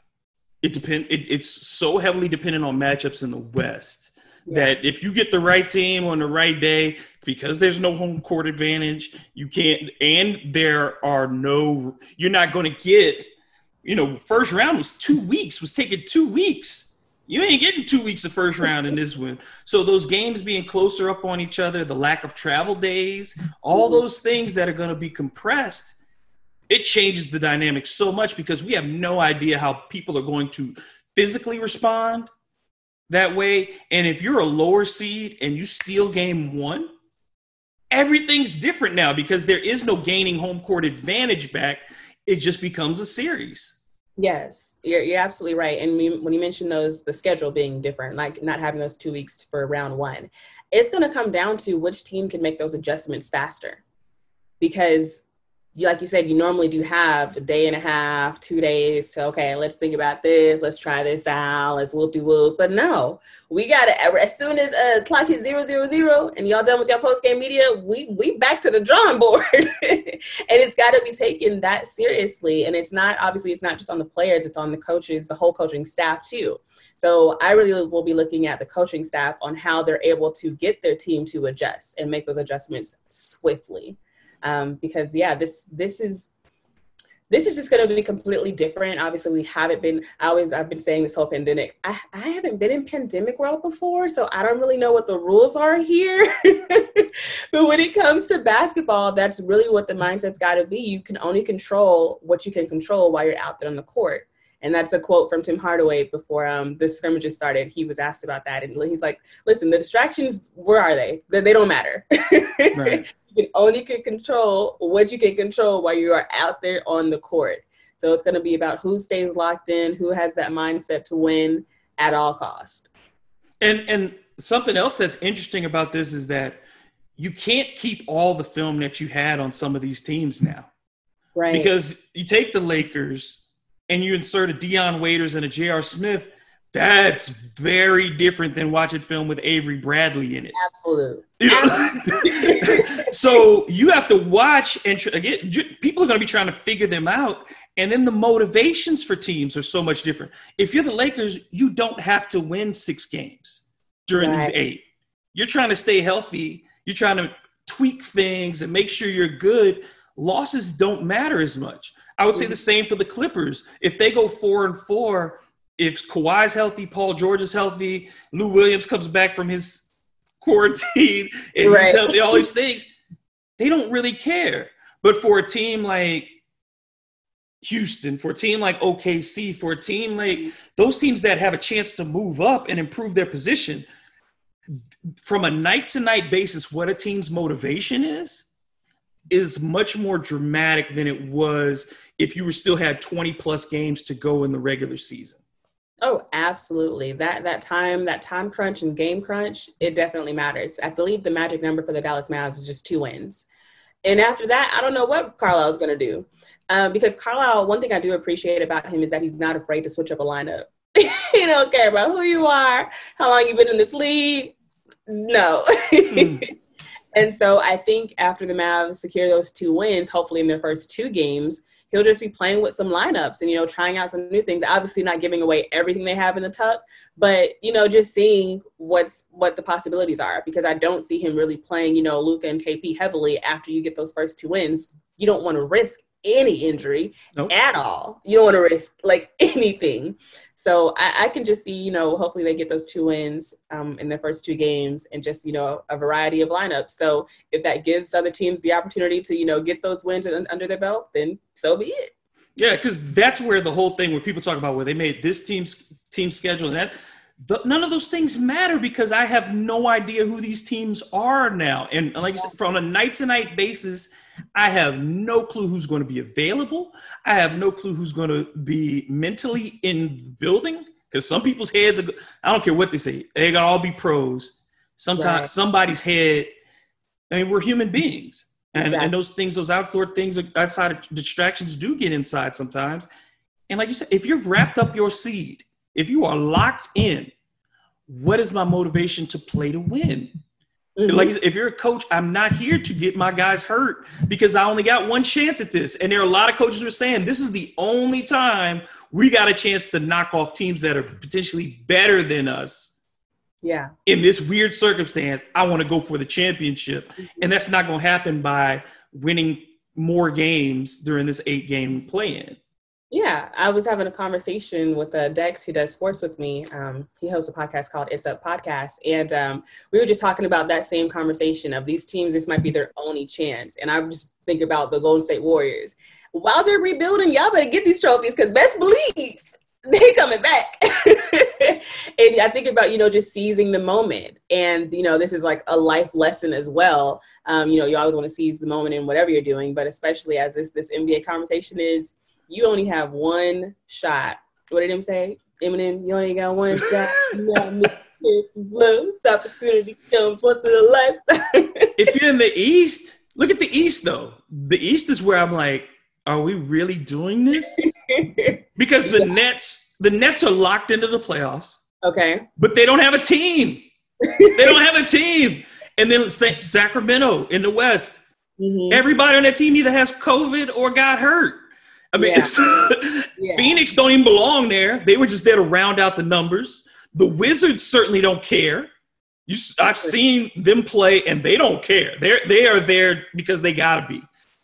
It's so heavily dependent on matchups in the West that if you get the right team on the right day, because there's no home court advantage, you can't – and there are no – you're not going to get – you know, first round was 2 weeks, was taking 2 weeks. You ain't getting 2 weeks the first round in this one. So those games being closer up on each other, the lack of travel days, all those things that are going to be compressed, it changes the dynamic so much because we have no idea how people are going to physically respond that way. And if you're a lower seed and you steal game one, everything's different now because there is no gaining home court advantage back. It just becomes a series. Yes, you're absolutely right. And when you mentioned the schedule being different, like not having those 2 weeks for round one, it's going to come down to which team can make those adjustments faster. Because, like you said, you normally do have a day and a half, 2 days to, okay, let's think about this. Let's try this out. Let's whoop-de-whoop. But no, we got to, as soon as clock hits 0:00 and y'all done with y'all post-game media, we back to the drawing board. And it's got to be taken that seriously. And it's not just on the players, it's on the coaches, the whole coaching staff too. So I really will be looking at the coaching staff on how they're able to get their team to adjust and make those adjustments swiftly. Because this is just going to be completely different. Obviously we haven't been, I've been saying this whole pandemic, I haven't been in pandemic world before, so I don't really know what the rules are here, but when it comes to basketball, that's really what the mindset's got to be. You can only control what you can control while you're out there on the court. And that's a quote from Tim Hardaway before the scrimmages started. He was asked about that. And he's like, listen, the distractions, where are they? They don't matter. Right. You can only control what you can control while you are out there on the court. So it's going to be about who stays locked in, who has that mindset to win at all costs. And something else that's interesting about this is that you can't keep all the film that you had on some of these teams now. Right. Because you take the Lakers – and you insert a Deion Waiters and a J.R. Smith, that's very different than watching film with Avery Bradley in it. Absolutely. You know? So you have to watch, and again, people are going to be trying to figure them out, and then the motivations for teams are so much different. If you're the Lakers, you don't have to win 6 games during these 8. You're trying to stay healthy. You're trying to tweak things and make sure you're good. Losses don't matter as much. I would say the same for the Clippers. If they go 4-4, if Kawhi's healthy, Paul George is healthy, Lou Williams comes back from his quarantine, and he's healthy, all these things, they don't really care. But for a team like Houston, for a team like OKC, for a team like those teams that have a chance to move up and improve their position, from a night-to-night basis, what a team's motivation is much more dramatic than it was if you were still had 20-plus games to go in the regular season. Oh, absolutely. That time crunch and game crunch, it definitely matters. I believe the magic number for the Dallas Mavs is just 2 wins. And after that, I don't know what Carlisle's going to do. Because Carlisle, one thing I do appreciate about him is that he's not afraid to switch up a lineup. He don't care about who you are, how long you've been in this league. No. And so I think after the Mavs secure those two wins, hopefully in their first two games, he'll just be playing with some lineups and, you know, trying out some new things, obviously not giving away everything they have in the tuck, but, you know, just seeing what the possibilities are, because I don't see him really playing, you know, Luca and KP heavily after you get those first two wins. You don't want to risk any injury at all. You don't want to risk like anything. So I can just see, you know, hopefully they get those two wins in their first two games and just, you know, a variety of lineups. So if that gives other teams the opportunity to, you know, get those wins under their belt, then so be it. Yeah, because that's where the whole thing where people talk about where they made this team schedule and that, none of those things matter because I have no idea who these teams are now. And like you said, from a night-to-night basis, I have no clue who's going to be available. I have no clue who's going to be mentally in the building because some people's heads are – I don't care what they say. They got to all be pros. Sometimes somebody's head – I mean, we're human beings. And, and those things, those outdoor things, outside of distractions do get inside sometimes. And like you said, if you've wrapped up your seed, if you are locked in, what is my motivation to play to win? Mm-hmm. Like if you're a coach, I'm not here to get my guys hurt because I only got one chance at this. And there are a lot of coaches who are saying this is the only time we got a chance to knock off teams that are potentially better than us. Yeah. In this weird circumstance, I want to go for the championship. Mm-hmm. And that's not going to happen by winning more games during this 8-game play-in. Yeah, I was having a conversation with Dex, who does sports with me. He hosts a podcast called It's Up Podcast. And we were just talking about that same conversation of these teams, this might be their only chance. And I just think about the Golden State Warriors. While they're rebuilding, y'all better get these trophies because best believe they coming back. And I think about, you know, just seizing the moment. And, you know, this is like a life lesson as well. You know, you always want to seize the moment in whatever you're doing, but especially as this NBA conversation is, you only have one shot. What did him say? Eminem, you only got one shot. You know, Mr. Blue, this opportunity comes once in a lifetime. If you're in the East, look at the East, though. The East is where I'm like, are we really doing this? Because the Nets are locked into the playoffs. Okay. But they don't have a team. They don't have a team. And then Sacramento in the West. Mm-hmm. Everybody on that team either has COVID or got hurt. I mean, Phoenix don't even belong there. They were just there to round out the numbers. The Wizards certainly don't care. I've seen them play, and they don't care. They are there because they got to be.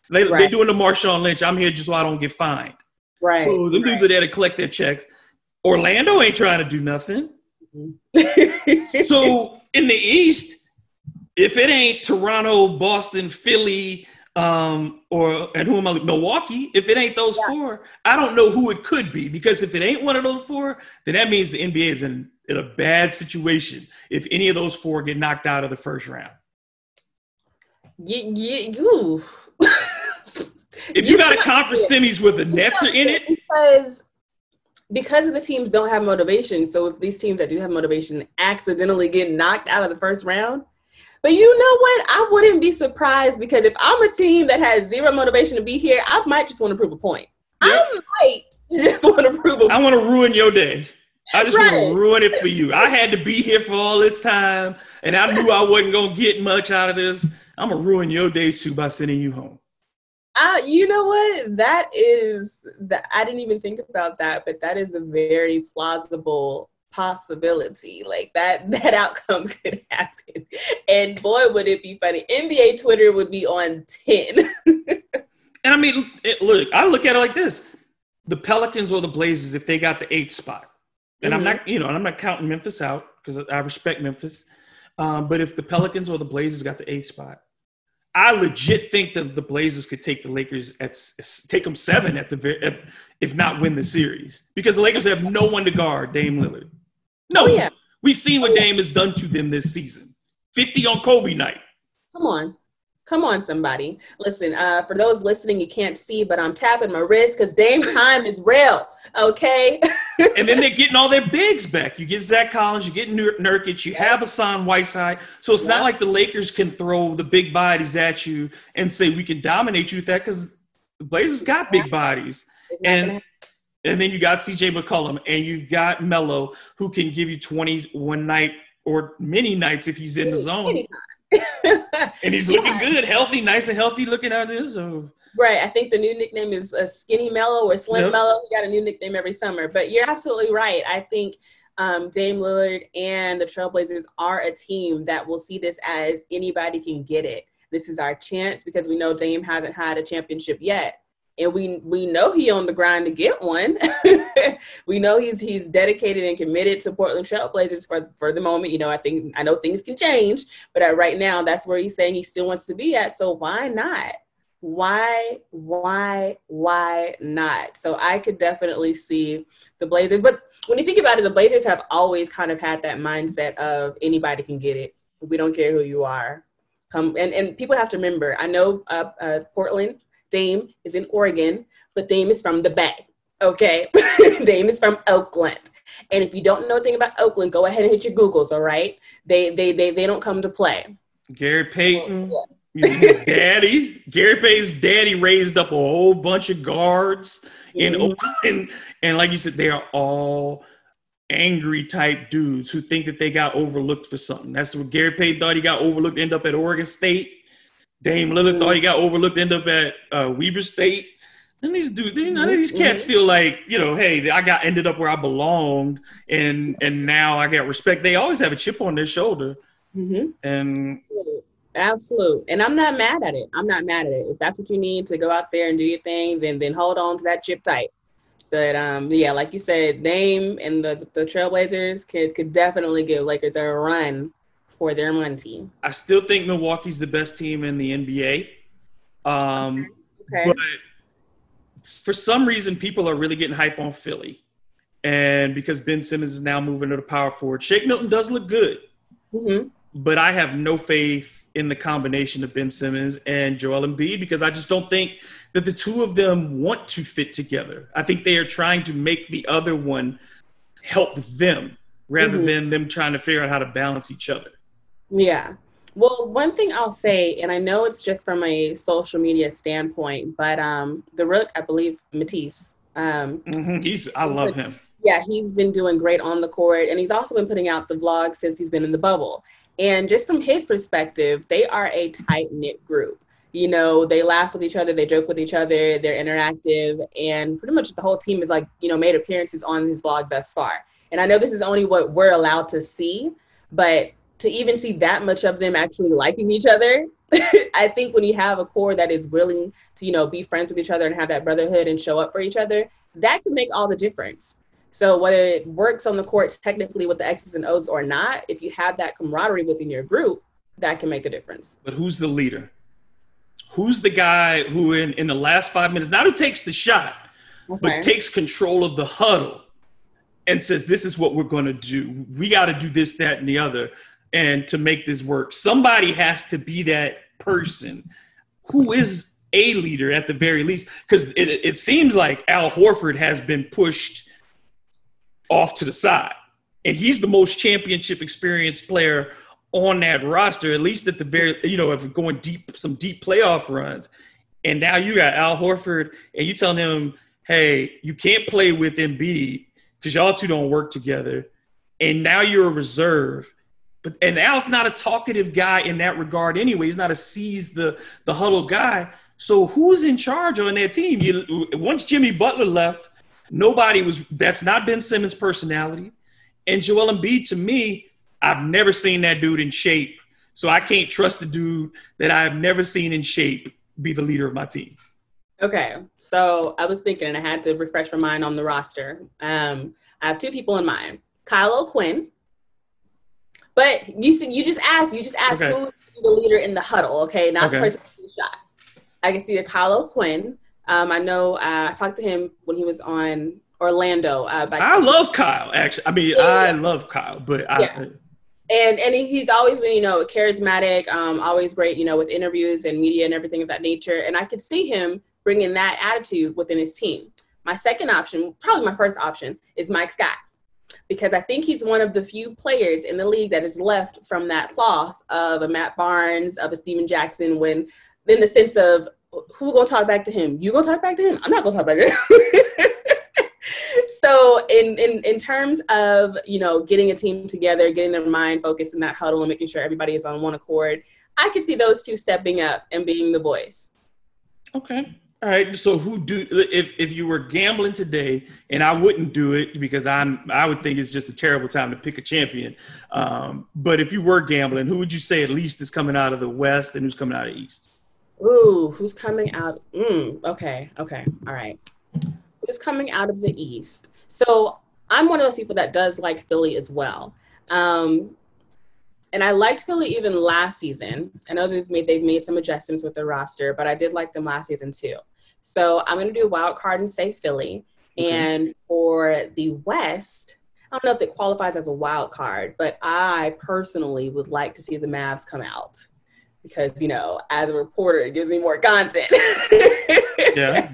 They're doing the Marshawn Lynch. I'm here just so I don't get fined. Right. So them dudes are there to collect their checks. Orlando ain't trying to do nothing. Mm-hmm. So in the East, if it ain't Toronto, Boston, Philly, Milwaukee, if it ain't those four, I don't know who it could be, because if it ain't one of those four, then that means the NBA is in a bad situation if any of those four get knocked out of the first round. If you got a conference semis where the Nets are in it. Because the teams don't have motivation, so if these teams that do have motivation accidentally get knocked out of the first round, but you know what? I wouldn't be surprised, because if I'm a team that has zero motivation to be here, I might just want to prove a point. Yep. I might just want to prove a point. I want to ruin your day. I just want to ruin it for you. I had to be here for all this time, and I knew I wasn't going to get much out of this. I'm going to ruin your day, too, by sending you home. You know what? I didn't even think about that, but that is a very plausible possibility. Like that outcome could happen, and boy would it be funny. NBA Twitter would be on 10. And I mean, I look at it like this: the Pelicans or the Blazers, if they got the 8th spot, and I'm not counting Memphis out because I respect Memphis, but if the Pelicans or the Blazers got the 8th spot, I legit think that the Blazers could take the Lakers take them 7 at the very, if not win the series, because the Lakers have no one to guard Dame Lillard. No, we've seen what Dame has done to them this season. 50 on Kobe night. Come on, somebody. Listen, for those listening, you can't see, but I'm tapping my wrist because Dame time is real, okay? And then they're getting all their bigs back. You get Zach Collins, you get Nurkic, you have Hassan Whiteside. So it's not like the Lakers can throw the big bodies at you and say we can dominate you with that, because the Blazers got big bodies. And then you got CJ McCollum, and you've got Melo, who can give you 20 one night or many nights if he's in the zone. Anytime. And he's looking good, healthy, nice and healthy looking out there. So. Right. I think the new nickname is a Skinny Mellow or Slim Mellow. We got a new nickname every summer. But you're absolutely right. I think Dame Lillard and the Trailblazers are a team that will see this as anybody can get it. This is our chance because we know Dame hasn't had a championship yet. And we know he on the grind to get one. We know he's dedicated and committed to Portland Trailblazers for the moment. You know, I know things can change, but right now that's where he's saying he still wants to be at. So why not? Why not? So I could definitely see the Blazers. But when you think about it, the Blazers have always kind of had that mindset of anybody can get it. We don't care who you are. Come and people have to remember, I know Portland, Dame is in Oregon, but Dame is from the Bay, okay? Dame is from Oakland. And if you don't know anything about Oakland, go ahead and hit your Googles, all right? They don't come to play. Gary Payton, his daddy. Gary Payton's daddy raised up a whole bunch of guards in Oakland. And like you said, they are all angry type dudes who think that they got overlooked for something. That's what Gary Payton thought, he got overlooked, end up at Oregon State. Dame Lillard thought he got overlooked, end up at Weber State. Then these dudes, none of these cats feel like, you know, hey, I got ended up where I belonged, and now I got respect. They always have a chip on their shoulder. Mm-hmm. And absolute. And I'm not mad at it. I'm not mad at it. If that's what you need to go out there and do your thing, then hold on to that chip tight. But yeah, like you said, Dame and the Trailblazers could definitely give Lakers a run for their money. I still think Milwaukee's the best team in the NBA. But for some reason, people are really getting hype on Philly. And because Ben Simmons is now moving to the power forward, Shake Milton does look good. Mm-hmm. But I have no faith in the combination of Ben Simmons and Joel Embiid because I just don't think that the two of them want to fit together. I think they are trying to make the other one help them rather than them trying to figure out how to balance each other. Yeah. Well, one thing I'll say, and I know it's just from a social media standpoint, but the Rook, I believe, Matisse. I love him. Yeah, he's been doing great on the court, and he's also been putting out the vlog since he's been in the bubble. And just from his perspective, they are a tight-knit group. You know, they laugh with each other, they joke with each other, they're interactive, and pretty much the whole team has, like, you know, made appearances on his vlog thus far. And I know this is only what we're allowed to see, but to even see that much of them actually liking each other, I think when you have a core that is willing to, you know, be friends with each other and have that brotherhood and show up for each other, that can make all the difference. So whether it works on the court technically with the X's and O's or not, if you have that camaraderie within your group, that can make the difference. But who's the leader? Who's the guy who in the last 5 minutes, not who takes the shot, but takes control of the huddle and says, this is what we're going to do. We got to do this, that, and the other, and to make this work. Somebody has to be that person who is a leader at the very least, because it seems like Al Horford has been pushed off to the side, and he's the most championship experienced player on that roster, at least at the very, you know, if we're going deep, some deep playoff runs. And now you got Al Horford, and you telling him, hey, you can't play with Embiid, because y'all two don't work together, and now you're a reserve. And Al's not a talkative guy in that regard anyway. He's not a seize the huddle guy. So who's in charge on that team? Once Jimmy Butler left, nobody was – that's not Ben Simmons' personality. And Joel Embiid, to me, I've never seen that dude in shape. So I can't trust the dude that I've never seen in shape be the leader of my team. Okay, so I was thinking, and I had to refresh my mind on the roster. I have two people in mind: Kyle O'Quinn. But you just asked okay, who's the leader in the huddle, okay? Not the person who shot. I can see the Kyle O'Quinn. I know I talked to him when he was on Orlando. I love Kyle, actually. I mean, yeah. I love Kyle, but And he's always been, you know, charismatic, always great, you know, with interviews and media and everything of that nature. And I could see him bringing that attitude within his team. My second option, probably my first option, is Mike Scott, because I think he's one of the few players in the league that is left from that cloth of a Matt Barnes, of a Steven Jackson, when in the sense of who gonna talk back to him? You gonna talk back to him? I'm not gonna talk back to him. So So in terms of, you know, getting a team together, getting their mind focused in that huddle and making sure everybody is on one accord, I could see those two stepping up and being the voice. Okay. All right. So who do, if you were gambling today, and I wouldn't do it because I would think it's just a terrible time to pick a champion. But if you were gambling, who would you say at least is coming out of the West and who's coming out of the East? Ooh, who's coming out? Okay. Okay. All right. Who's coming out of the East? So I'm one of those people that does like Philly as well. And I liked Philly even last season. I know they've made some adjustments with their roster, but I did like them last season too. So I'm going to do a wild card and say Philly. Mm-hmm. And for the West, I don't know if it qualifies as a wild card, but I personally would like to see the Mavs come out because, you know, as a reporter, it gives me more content. Yeah.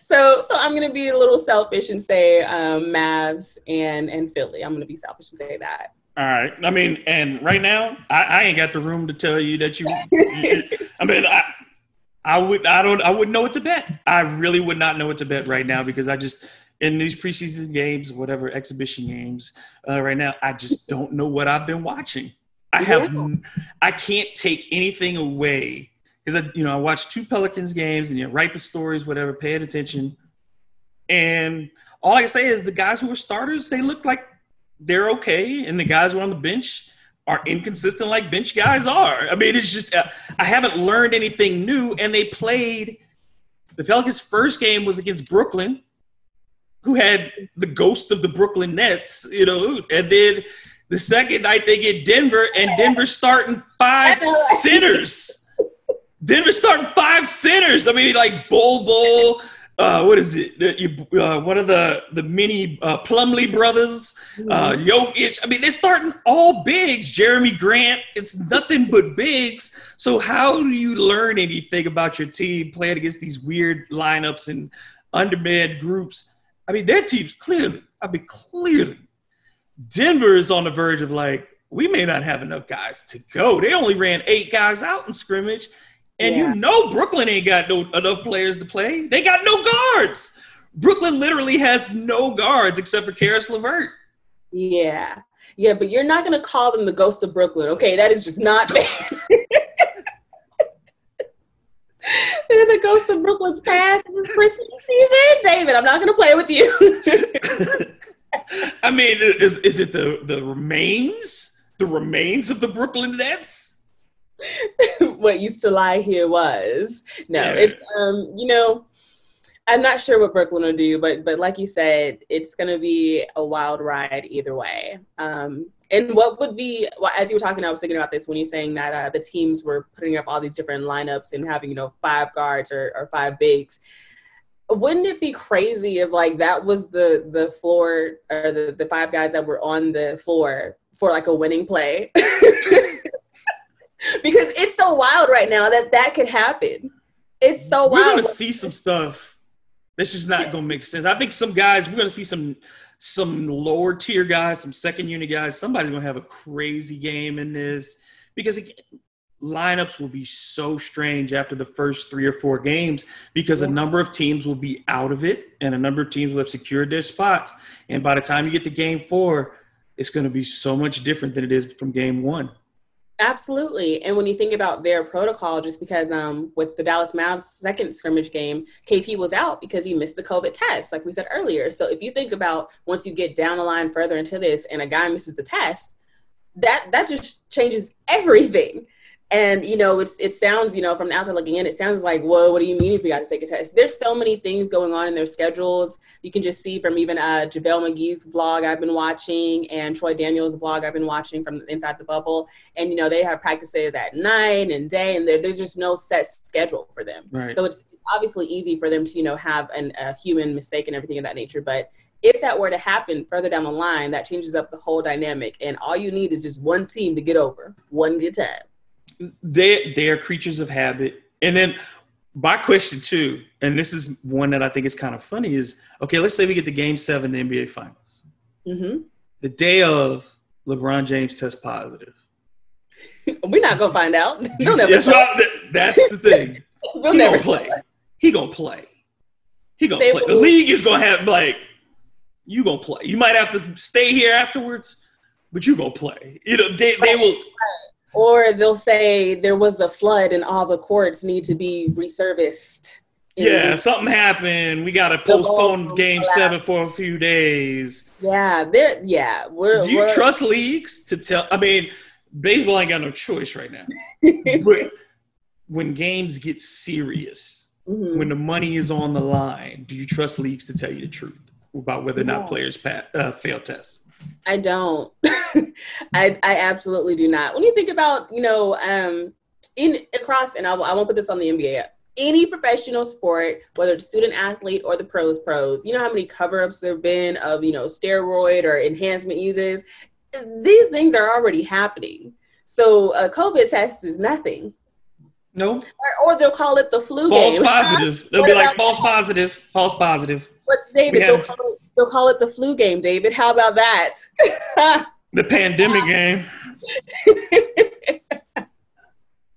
So I'm going to be a little selfish and say Mavs and Philly. I'm going to be selfish and say that. All right. I mean, and right now, I ain't got the room to tell you that I mean, I wouldn't know what to bet. I really would not know what to bet right now because I just in these preseason games, whatever exhibition games right now, I just don't know what I've been watching. I can't take anything away because I watched two Pelicans games and write the stories, whatever, paying attention, and all I can say is the guys who were starters, they looked like they're okay, and the guys who are on the bench are inconsistent like bench guys are. I mean, it's just I haven't learned anything new, and they played – the Pelicans' first game was against Brooklyn, who had the ghost of the Brooklyn Nets, you know, and then the second night they get Denver, and Denver's starting five centers. I mean, like Bol – what is it? One of the mini Plumlee brothers, Jokic. I mean, they're starting all bigs. Jeremy Grant. It's nothing but bigs. So how do you learn anything about your team playing against these weird lineups and undermanned groups? I mean, their team's clearly. Denver is on the verge of we may not have enough guys to go. They only ran 8 guys out in scrimmage. And you know Brooklyn ain't got enough players to play. They got no guards. Brooklyn literally has no guards except for Karis LeVert. Yeah. Yeah, but you're not going to call them the ghost of Brooklyn, okay? That is just not fair. They're the ghost of Brooklyn's past. This is Christmas season. David, I'm not going to play with you. I mean, is it the remains? The remains of the Brooklyn Nets? What used to lie here was no. Yeah. It's I'm not sure what Brooklyn will do, but like you said, it's gonna be a wild ride either way. And what would be as you were talking, I was thinking about this when you're saying that the teams were putting up all these different lineups and having 5 guards or 5 bigs. Wouldn't it be crazy if that was the floor or the 5 guys that were on the floor for a winning play? Because it's so wild right now that could happen. It's so wild. We're going to see some stuff that's just not going to make sense. I think some guys, we're going to see some lower tier guys, some second unit guys. Somebody's going to have a crazy game in this because lineups will be so strange after the first 3 or 4 games because a number of teams will be out of it and a number of teams will have secured their spots. And by the time you get to game 4, it's going to be so much different than it is from game 1. Absolutely. And when you think about their protocol, just because with the Dallas Mavs second scrimmage game, KP was out because he missed the COVID test, like we said earlier. So if you think about once you get down the line further into this and a guy misses the test, that just changes everything. And, it sounds, from the outside looking in, it sounds like, whoa, what do you mean if we got to take a test? There's so many things going on in their schedules. You can just see from even JaVale McGee's blog I've been watching and Troy Daniels' blog I've been watching from Inside the Bubble. And, they have practices at night and day, and there's just no set schedule for them. Right. So it's obviously easy for them to, have a human mistake and everything of that nature. But if that were to happen further down the line, that changes up the whole dynamic. And all you need is just one team to get over, one good time. They are creatures of habit. And then my question too, and this is one that I think is kind of funny is, okay, let's say we get to game 7, the NBA Finals. Mm-hmm. The day of LeBron James tests positive. We're not going to find out. They'll never play. That's the thing. He's going to play. The league is going to have you gonna play. You might have to stay here afterwards, but you gonna play. You know, they will. Or they'll say there was a flood and all the courts need to be resurfaced. Yeah, something happened. We got to postpone Game 7 for a few days. Yeah, do you trust leagues to tell? I mean, baseball ain't got no choice right now. But when games get serious, when the money is on the line, do you trust leagues to tell you the truth about whether or not players fail tests? I don't. I absolutely do not. When you think about, I won't put this on the NBA app. Any professional sport, whether it's student athlete or the pros, you know how many cover-ups there have been of, steroid or enhancement uses? These things are already happening. So a COVID test is nothing. No. Or they'll call it the flu game. False positive. They'll be like, false positive. But, David, they'll call it the flu game, David. How about that? The pandemic game.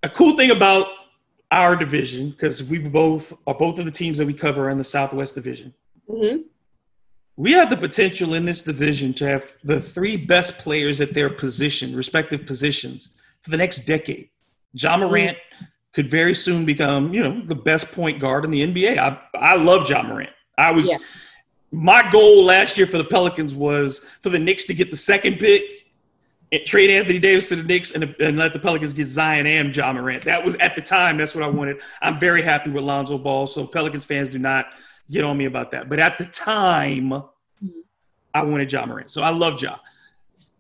A cool thing about our division, because we both of the teams that we cover are in the Southwest Division. Mm-hmm. We have the potential in this division to have the three best players at their respective positions, for the next decade. Ja Morant could very soon become, the best point guard in the NBA. I love Ja Morant. My goal last year for the Pelicans was for the Knicks to get the second pick, and trade Anthony Davis to the Knicks and let the Pelicans get Zion and Ja Morant. That was at the time. That's what I wanted. I'm very happy with Lonzo Ball, so Pelicans fans do not get on me about that. But at the time, I wanted Ja Morant. So I love Ja.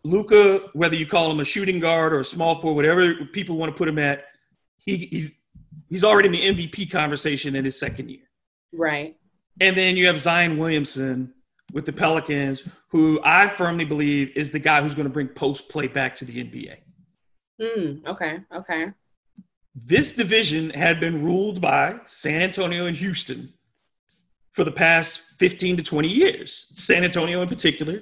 Luca, whether you call him a shooting guard or a small forward, whatever people want to put him at, he's already in the MVP conversation in his second year. Right. And then you have Zion Williamson with the Pelicans, who I firmly believe is the guy who's going to bring post play back to the NBA. Okay. This division had been ruled by San Antonio and Houston for the past 15 to 20 years, San Antonio in particular.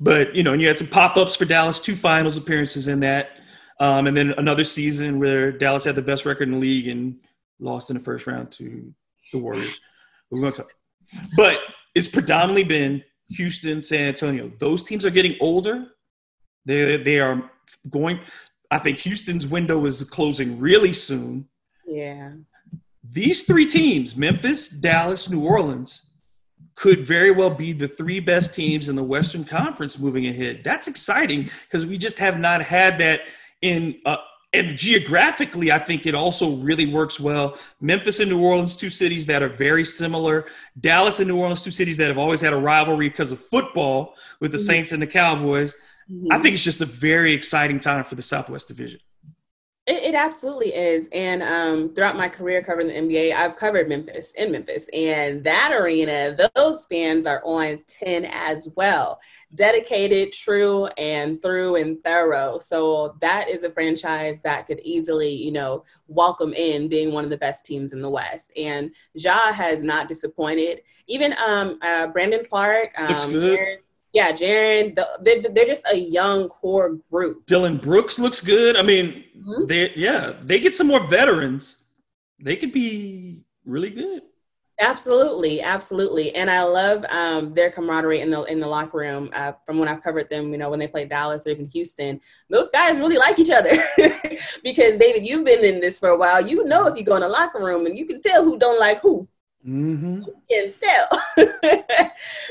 But, and you had some pop-ups for Dallas, 2 finals appearances in that. And then another season where Dallas had the best record in the league and lost in the first round to the Warriors. We're going to talk. But it's predominantly been Houston, San Antonio. Those teams are getting older. They are going – I think Houston's window is closing really soon. Yeah. These 3 teams, Memphis, Dallas, New Orleans, could very well be the 3 best teams in the Western Conference moving ahead. That's exciting because we just have not had that in and geographically, I think it also really works well. Memphis and New Orleans, 2 cities that are very similar. Dallas and New Orleans, 2 cities that have always had a rivalry because of football with the Saints and the Cowboys. I think it's just a very exciting time for the Southwest Division. It absolutely is. And throughout my career covering the NBA, I've covered Memphis. And that arena, those fans are on 10 as well. Dedicated, true, and through and thorough. So that is a franchise that could easily, welcome in being one of the best teams in the West. And Ja has not disappointed. Even Brandon Clark. Looks good. Yeah, Jaren, they're just a young core group. Dylan Brooks looks good. I mean, they get some more veterans. They could be really good. Absolutely. And I love their camaraderie in the locker room from when I've covered them, when they played Dallas or even Houston. Those guys really like each other because, David, you've been in this for a while. If you go in a locker room and you can tell who don't like who. You can tell.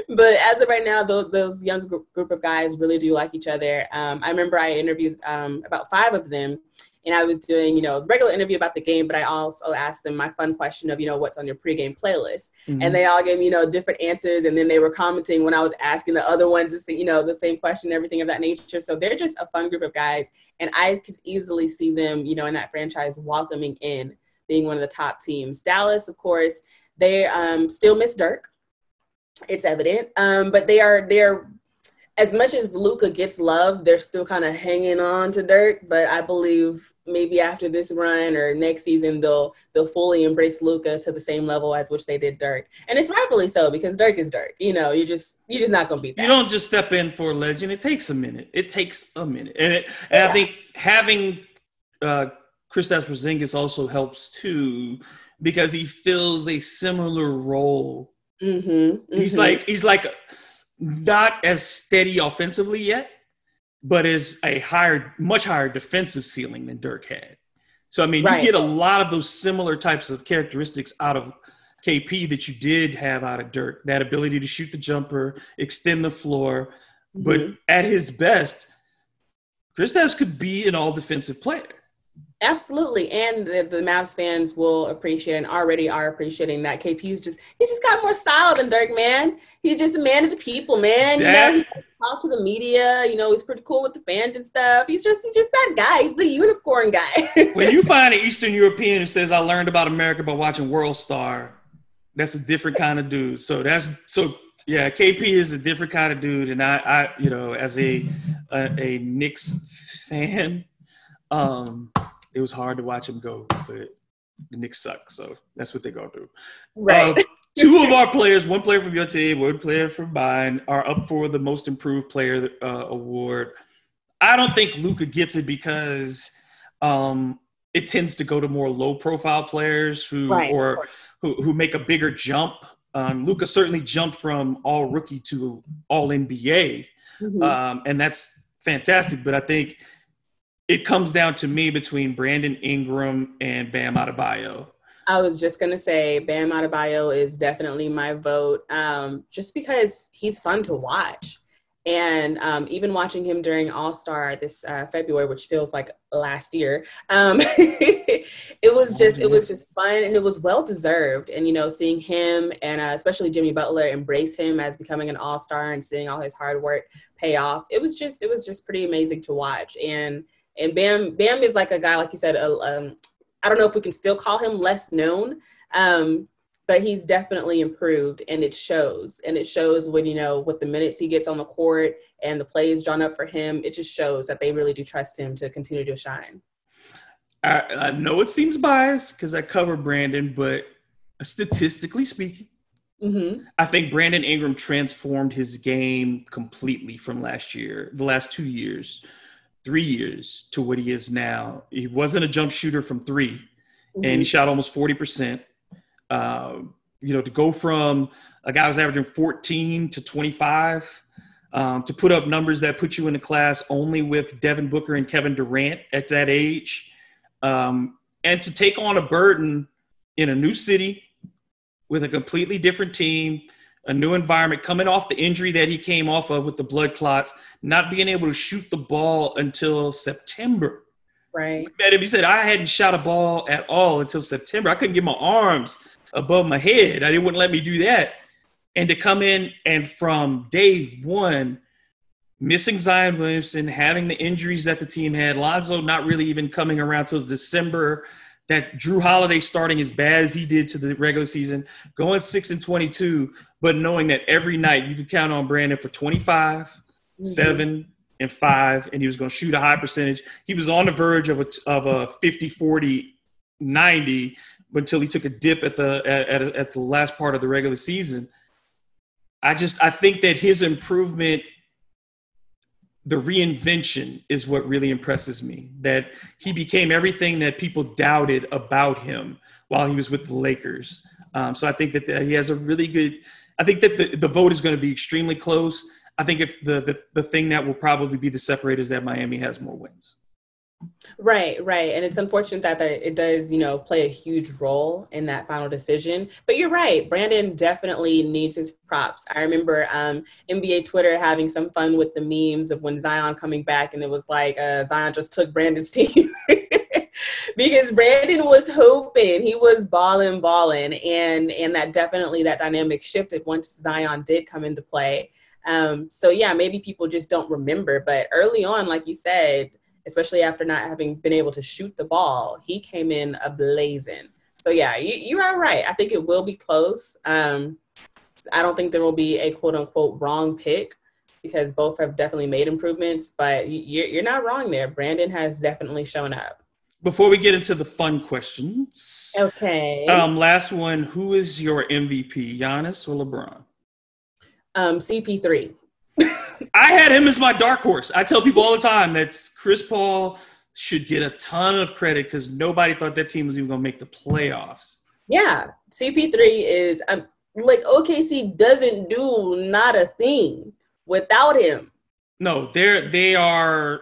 But as of right now, those young group of guys really do like each other. I remember I interviewed about 5 of them, and I was doing, regular interview about the game, but I also asked them my fun question of, what's on your pregame playlist? And they all gave me, different answers, and then they were commenting when I was asking the other ones, just, the same question, everything of that nature. So they're just a fun group of guys, and I could easily see them, in that franchise welcoming in, being one of the top teams. Dallas, of course, they still miss Dirk. It's evident. But they're as much as Luca gets love, they're still kind of hanging on to Dirk. But I believe maybe after this run or next season, they'll fully embrace Luca to the same level as which they did Dirk. And it's rightfully so because Dirk is Dirk. You're just not going to beat that. You don't just step in for a legend. It takes a minute. And I think having Kristaps Porzingis also helps too, because he fills a similar role. He's like not as steady offensively yet, but is a much higher defensive ceiling than Dirk had. So, I mean, you get a lot of those similar types of characteristics out of KP that you did have out of Dirk, that ability to shoot the jumper, extend the floor. Mm-hmm. But at his best, Kristaps could be an all-defensive player. Absolutely. And the Mavs fans will appreciate and already are appreciating that KP's he's just got more style than Dirk, man. He's just a man of the people, man. You know, he talks to the media, you know, he's pretty cool with the fans and stuff. He's just that guy. He's the unicorn guy. When you find an Eastern European who says, I learned about America by watching World Star, that's a different kind of dude. So KP is a different kind of dude. And I you know, as a Knicks fan, it was hard to watch him go, but the Knicks suck, so that's what they're going to do. Right. Two of our players, one player from your team, one player from mine, are up for the Most Improved Player award. I don't think Luca gets it because it tends to go to more low-profile players who make a bigger jump. Luca certainly jumped from all-rookie to all-NBA, mm-hmm. And that's fantastic, but I think – it comes down to me between Brandon Ingram and Bam Adebayo. I was just going to say Bam Adebayo is definitely my vote just because he's fun to watch. And even watching him during All-Star this February, which feels like last year, it was just fun and it was well-deserved. And, you know, seeing him and especially Jimmy Butler embrace him as becoming an All-Star and seeing all his hard work pay off, it was just pretty amazing to watch. And Bam is like a guy, like you said, I don't know if we can still call him less known, but he's definitely improved, and it shows. And it shows when, you know, with the minutes he gets on the court and the plays drawn up for him, it just shows that they really do trust him to continue to shine. I know it seems biased because I cover Brandon, but statistically speaking, mm-hmm. I think Brandon Ingram transformed his game completely from last year, the last 2 years. 3 years to what he is now. He wasn't a jump shooter from three, mm-hmm. and he shot almost 40%. You know, to go from a guy who's averaging 14 to 25, to put up numbers that put you in the class only with Devin Booker and Kevin Durant at that age, and to take on a burden in a new city with a completely different team, a new environment, coming off the injury that he came off of with the blood clots, not being able to shoot the ball until September. Right. He said, I hadn't shot a ball at all until September. I couldn't get my arms above my head. They wouldn't let me do that. And to come in and from day one, missing Zion Williamson, having the injuries that the team had, Lonzo not really even coming around till December, that Drew Holiday starting as bad as he did to the regular season, going 6-22, but knowing that every night you could count on Brandon for 25, mm-hmm. 7, and 5, and he was going to shoot a high percentage. He was on the verge of a 50-40-90 until he took a dip at the last part of the regular season. I think that his improvement, the reinvention, is what really impresses me, that he became everything that people doubted about him while he was with the Lakers. So I think that he has a really good – I think that the vote is going to be extremely close. I think if the thing that will probably be the separator is that Miami has more wins. Right. And it's unfortunate that it does, you know, play a huge role in that final decision. But you're right. Brandon definitely needs his props. I remember NBA Twitter having some fun with the memes of when Zion coming back, and it was like Zion just took Brandon's team. Because Brandon was hooping. He was balling. And that definitely, that dynamic shifted once Zion did come into play. So, yeah, maybe people just don't remember. But early on, like you said, especially after not having been able to shoot the ball, he came in ablazing. So, yeah, you are right. I think it will be close. I don't think there will be a quote-unquote wrong pick because both have definitely made improvements, but you're not wrong there. Brandon has definitely shown up. Before we get into the fun questions, okay. Last one, who is your MVP, Giannis or LeBron? CP3. I had him as my dark horse. I tell people all the time that Chris Paul should get a ton of credit because nobody thought that team was even going to make the playoffs. Yeah, CP3 is like OKC doesn't do not a thing without him. No, they are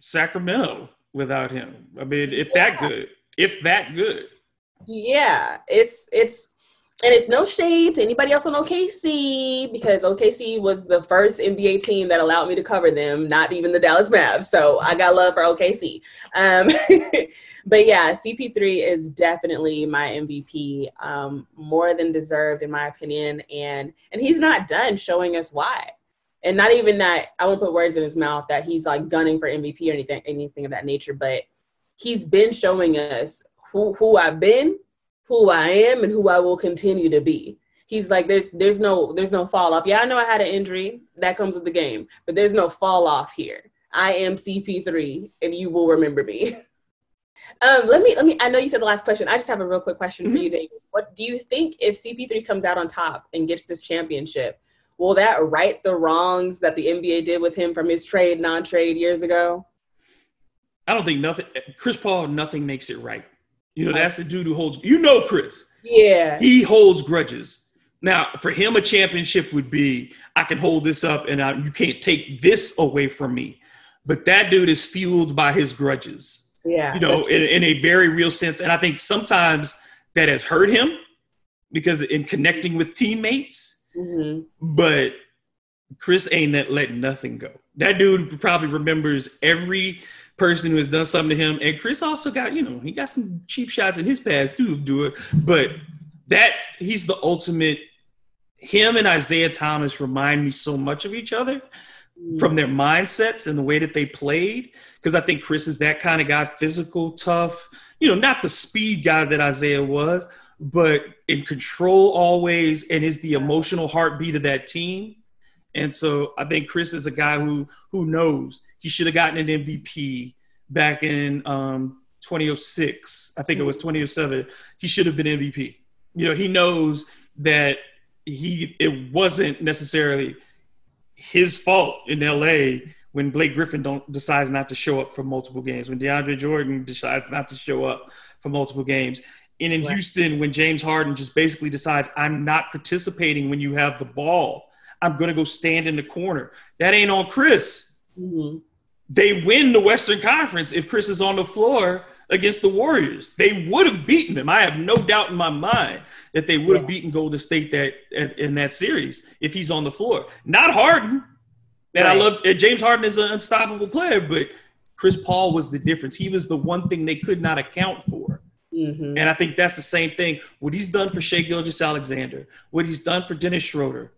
Sacramento without him. I mean, if that good. Yeah, it's and it's no shade to anybody else on OKC, because OKC was the first NBA team that allowed me to cover them, not even the Dallas Mavs. So I got love for OKC. But yeah, CP3 is definitely my MVP, more than deserved in my opinion. And he's not done showing us why. And not even that, I won't put words in his mouth that he's like gunning for MVP or anything of that nature, but he's been showing us who I've been, who I am, and who I will continue to be. He's like, there's no fall off. Yeah, I know I had an injury. That comes with the game. But there's no fall off here. I am CP3, and you will remember me. Let me. I know you said the last question. I just have a real quick question for you, David. What do you think, if CP3 comes out on top and gets this championship, will that right the wrongs that the NBA did with him from his trade, non-trade years ago? I don't think nothing. Chris Paul, nothing makes it right. You know, that's the dude who holds, you know, Chris. Yeah. He holds grudges. Now, for him, a championship would be, I can hold this up and you can't take this away from me. But that dude is fueled by his grudges. Yeah. You know, in a very real sense. And I think sometimes that has hurt him because in connecting with teammates. Mm-hmm. But Chris ain't letting nothing go. That dude probably remembers every person who has done something to him. And Chris also got, you know, he got some cheap shots in his past too, but that he's the ultimate. Him and Isaiah Thomas remind me so much of each other from their mindsets and the way that they played. Cause I think Chris is that kind of guy, physical, tough, you know, not the speed guy that Isaiah was, but in control always, and is the emotional heartbeat of that team. And so I think Chris is a guy who knows he should have gotten an MVP back in 2006. I think it was 2007. He should have been MVP. You know, he knows that it wasn't necessarily his fault in LA when Blake Griffin decides not to show up for multiple games, when DeAndre Jordan decides not to show up for multiple games. And in Houston, when James Harden just basically decides, I'm not participating when you have the ball. I'm going to go stand in the corner. That ain't on Chris. Mm-hmm. They win the Western Conference if Chris is on the floor against the Warriors. They would have beaten them. I have no doubt in my mind that they would have beaten Golden State in that series if he's on the floor. Not Harden. And I love James Harden is an unstoppable player, but Chris Paul was the difference. He was the one thing they could not account for. Mm-hmm. And I think that's the same thing. What he's done for Shea Gilgeous-Alexander, what he's done for Dennis Schroeder,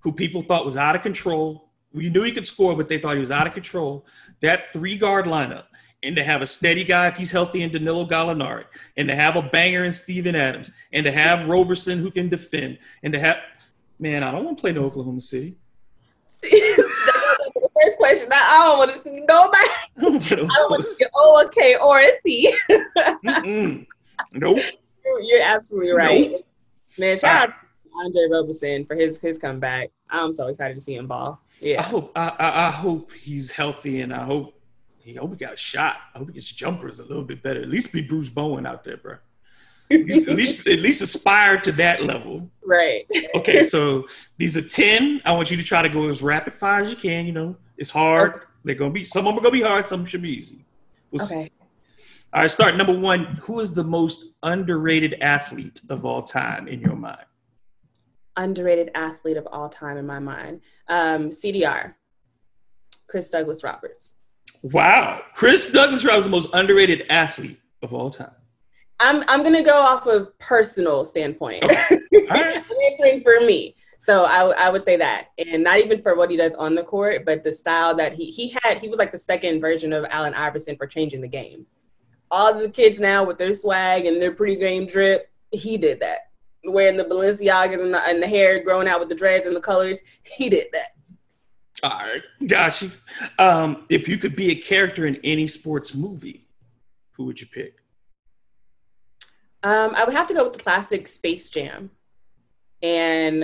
who people thought was out of control. You knew he could score, but they thought he was out of control. That three-guard lineup, and to have a steady guy, if he's healthy, in Danilo Gallinari, and to have a banger in Steven Adams, and to have Roberson who can defend, and to have – man, I don't want to play no Oklahoma City. The first question, I don't want to see nobody. I don't want to see O-K or a C. Nope. You're absolutely right. Nope. Man, shout out to Andre Roberson for his comeback. I'm so excited to see him ball. Yeah, I hope he's healthy, and I hope he got a shot. I hope he gets jumpers a little bit better. At least be Bruce Bowen out there, bro. At least aspire to that level. Right. Okay, so these are 10. I want you to try to go as rapid fire as you can. You know, it's hard. Okay. Some of them are gonna be hard. Some should be easy. We'll see. All right, start number one. Who is the most underrated athlete of all time in your mind? Underrated athlete of all time in my mind. CDR, Chris Douglas Roberts. Wow. Chris Douglas Roberts, the most underrated athlete of all time. I'm going to go off of personal standpoint. Okay. All right. I'm answering for me. So I would say that. And not even for what he does on the court, but the style that he had. He was like the second version of Allen Iverson for changing the game. All the kids now with their swag and their pre-game drip, he did that. Wearing the Balenciagas and the hair growing out with the dreads and the colors. He did that. All right. Got you. If you could be a character in any sports movie, who would you pick? I would have to go with the classic Space Jam. And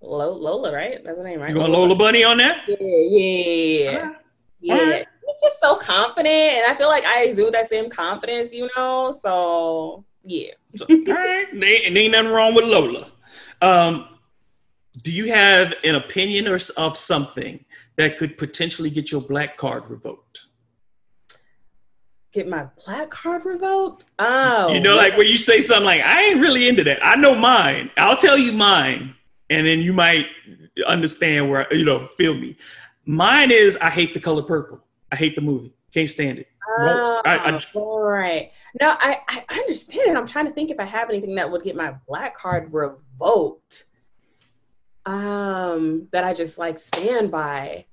Lola, right? That's the name, right? You going Lola Bunny on that? Yeah. All right. Yeah. He's just so confident. And I feel like I exude that same confidence, you know? So, yeah. All right. There ain't nothing wrong with Lola. Do you have an opinion or of something that could potentially get your black card revoked? Get my black card revoked? Oh. You know, like when you say something like, I ain't really into that. I know mine. I'll tell you mine. And then you might understand where, you know, feel me. Mine is, I hate the color purple. I hate the movie. Can't stand it. Oh, all right. No, I understand it. I'm trying to think if I have anything that would get my black card revoked that I just like stand by.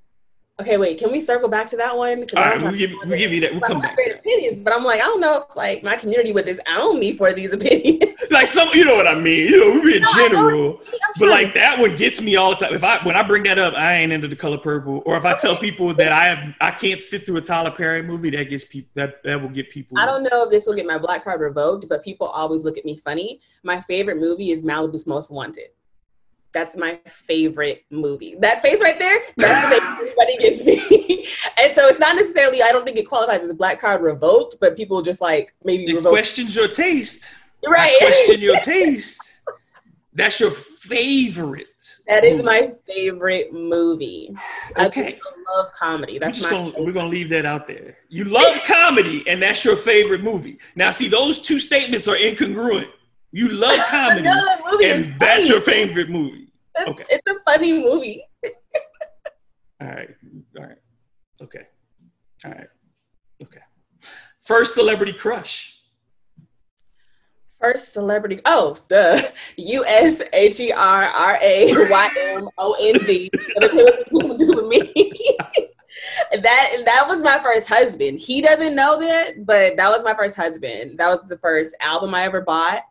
Okay, wait, can we circle back to that one? All right, we'll give you that. We'll come back. Great opinions, but I'm like, I don't know if like my community would disown me for these opinions. It's like some, you know what I mean? You know, we're in general, but like that one gets me all the time. If I, when I bring that up, I ain't into the color purple, or if I tell people that I can't sit through a Tyler Perry movie, that gets people, that will get people. I don't know if this will get my black card revoked, but people always look at me funny. My favorite movie is Malibu's Most Wanted. That's my favorite movie. That face right there, that's the face everybody gives me. And so it's not necessarily, I don't think it qualifies as a black card revoked, but people just like maybe it revoke. Questions your taste. Right. I question your taste. That's your favorite. That is my favorite movie. Okay. I just love comedy. That's my favorite. We're going to leave that out there. You love comedy and that's your favorite movie. Now see, those two statements are incongruent. You love comedy, and that's your favorite movie. Okay. It's a funny movie. All right. Okay. All right. Okay. First celebrity crush. First celebrity. Oh, the USHERRAYMONZ. That was my first husband. He doesn't know that, but that was my first husband. That was the first album I ever bought.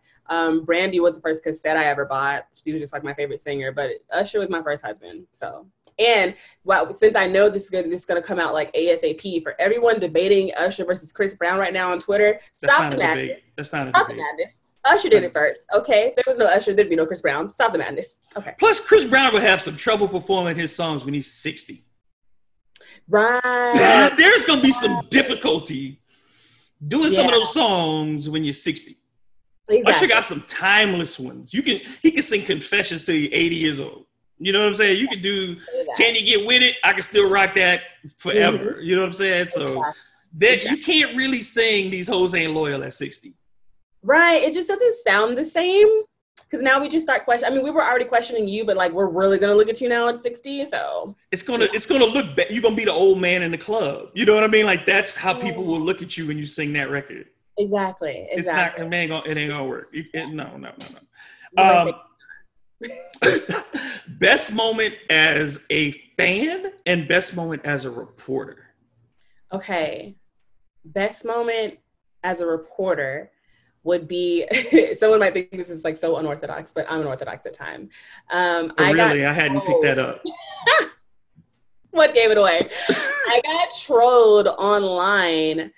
Brandy was the first cassette I ever bought. She was just like my favorite singer, but Usher was my first husband. So, and well, since I know this is gonna come out like ASAP for everyone debating Usher versus Chris Brown right now on Twitter, stop the madness. Stop the madness. Usher did it first. Okay. If there was no Usher, there'd be no Chris Brown. Stop the madness. Okay. Plus Chris Brown would have some trouble performing his songs when he's 60. Right. There's gonna be some difficulty doing some of those songs when you're 60. Exactly. Usher got some timeless ones. He can sing Confessions till you're 80 years old. You know what I'm saying? You can do Can You Get With It? I can still rock that forever. Mm-hmm. You know what I'm saying? So You can't really sing these hoes ain't loyal at 60. Right. It just doesn't sound the same. Because now we just start questioning. I mean, we were already questioning you, but like we're really gonna look at you now at 60. So it's gonna look bad. You're gonna be the old man in the club. You know what I mean? Like that's how people will look at you when you sing that record. Exactly. It's not. It ain't gonna work. No. Best moment as a fan and best moment as a reporter. Okay, best moment as a reporter would be. Someone might think this is like so unorthodox, but I'm unorthodox at the time. I hadn't picked that up. What gave it away? I got trolled online.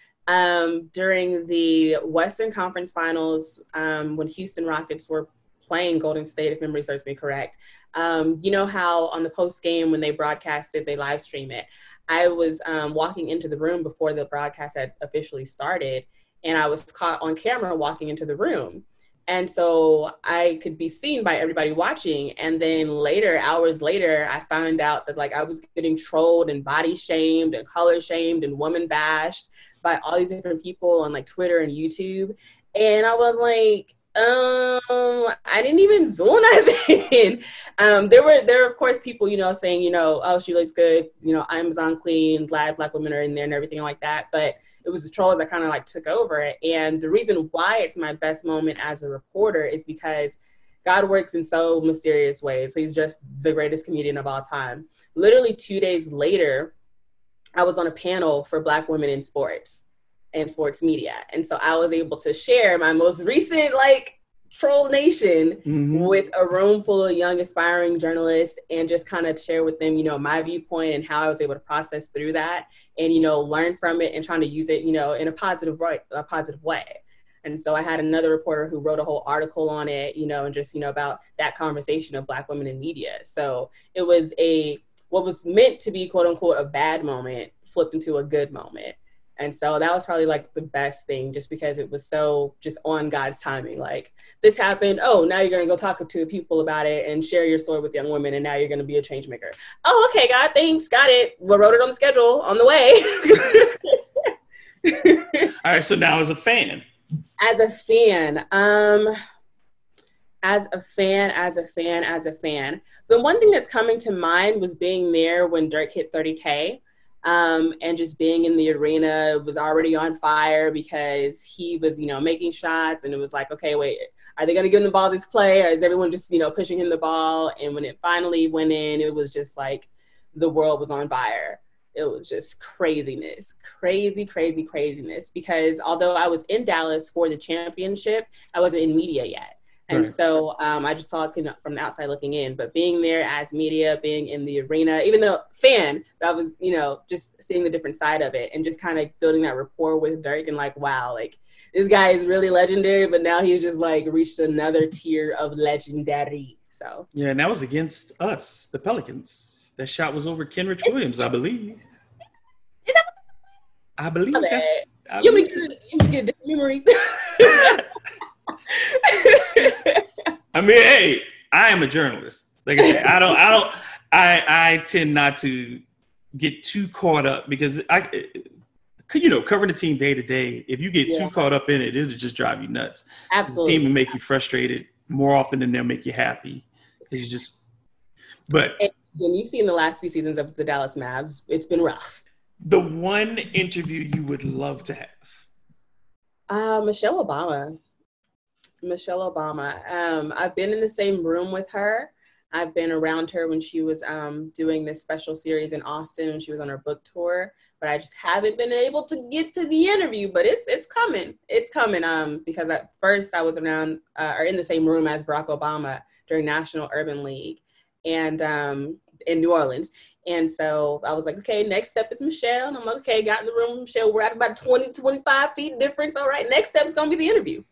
During the Western Conference Finals, when Houston Rockets were playing Golden State, if memory serves me correct, you know how on the post game when they broadcast it, they live stream it. I was walking into the room before the broadcast had officially started, and I was caught on camera walking into the room. And so I could be seen by everybody watching. And then later, hours later, I found out that like I was getting trolled and body shamed and color shamed and woman bashed by all these different people on like Twitter and YouTube. And I was like, I didn't even zone nothing. There were of course people, you know, saying, you know, oh, she looks good. You know, Amazon queen, glad black women are in there and everything like that. But it was the trolls that kind of like took over. And the reason why it's my best moment as a reporter is because God works in so mysterious ways. He's just the greatest comedian of all time. Literally 2 days later, I was on a panel for black women in sports and sports media. And so I was able to share my most recent like troll nation with a room full of young aspiring journalists and just kind of share with them, you know, my viewpoint and how I was able to process through that and, you know, learn from it and trying to use it, you know, in a positive way. And so I had another reporter who wrote a whole article on it, you know, and just, you know, about that conversation of black women in media. So it was what was meant to be, quote unquote, a bad moment flipped into a good moment. And so that was probably like the best thing, just because it was so just on God's timing. Like, this happened. Oh, now you're going to go talk to people about it and share your story with young women. And now you're going to be a change maker. Oh, okay, God, thanks. Got it. We wrote it on the schedule on the way. All right. So now as a fan. As a fan. The one thing that's coming to mind was being there when Dirk hit 30K. And just being in the arena was already on fire because he was, you know, making shots, and it was like, okay, wait, are they going to give him the ball this play? Or is everyone just, you know, pushing him the ball? And when it finally went in, it was just like the world was on fire. It was just craziness. Because although I was in Dallas for the championship, I wasn't in media yet. And so I just saw it from the outside looking in. But being there as media, being in the arena, even though fan, but I was, you know, just seeing the different side of it and just kind of building that rapport with Dirk and like, wow, like this guy is really legendary, but now he's just like reached another tier of legendary. So yeah, and that was against us, the Pelicans. That shot was over Kenrich Williams, I believe. Is that I believe that's you make a different memory. I mean, hey, I am a journalist. Like I said, I tend not to get too caught up because covering the team day to day, if you get too caught up in it, it'll just drive you nuts. Absolutely. The team will make you frustrated more often than they'll make you happy. It's just, and you've seen the last few seasons of the Dallas Mavs, it's been rough. The one interview you would love to have? Michelle Obama. I've been in the same room with her. I've been around her when she was doing this special series in Austin when she was on her book tour, but I just haven't been able to get to the interview, but it's coming. Because at first I was around or in the same room as Barack Obama during National Urban League and in New Orleans. And so I was like, okay, next step is Michelle. And I'm like, okay, got in the room with Michelle. We're at about 20, 25 feet difference. All right, next step is going to be the interview.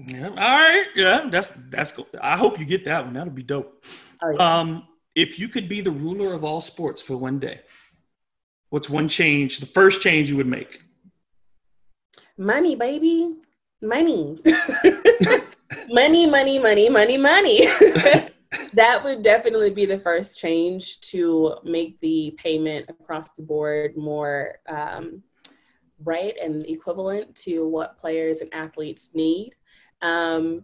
Yeah, all right. Yeah, that's cool. I hope you get that one. That'll be dope. Oh, yeah. If you could be the ruler of all sports for one day, what's one change, the first change you would make? Money, baby. Money. money. That would definitely be the first change, to make the payment across the board more right and equivalent to what players and athletes need. And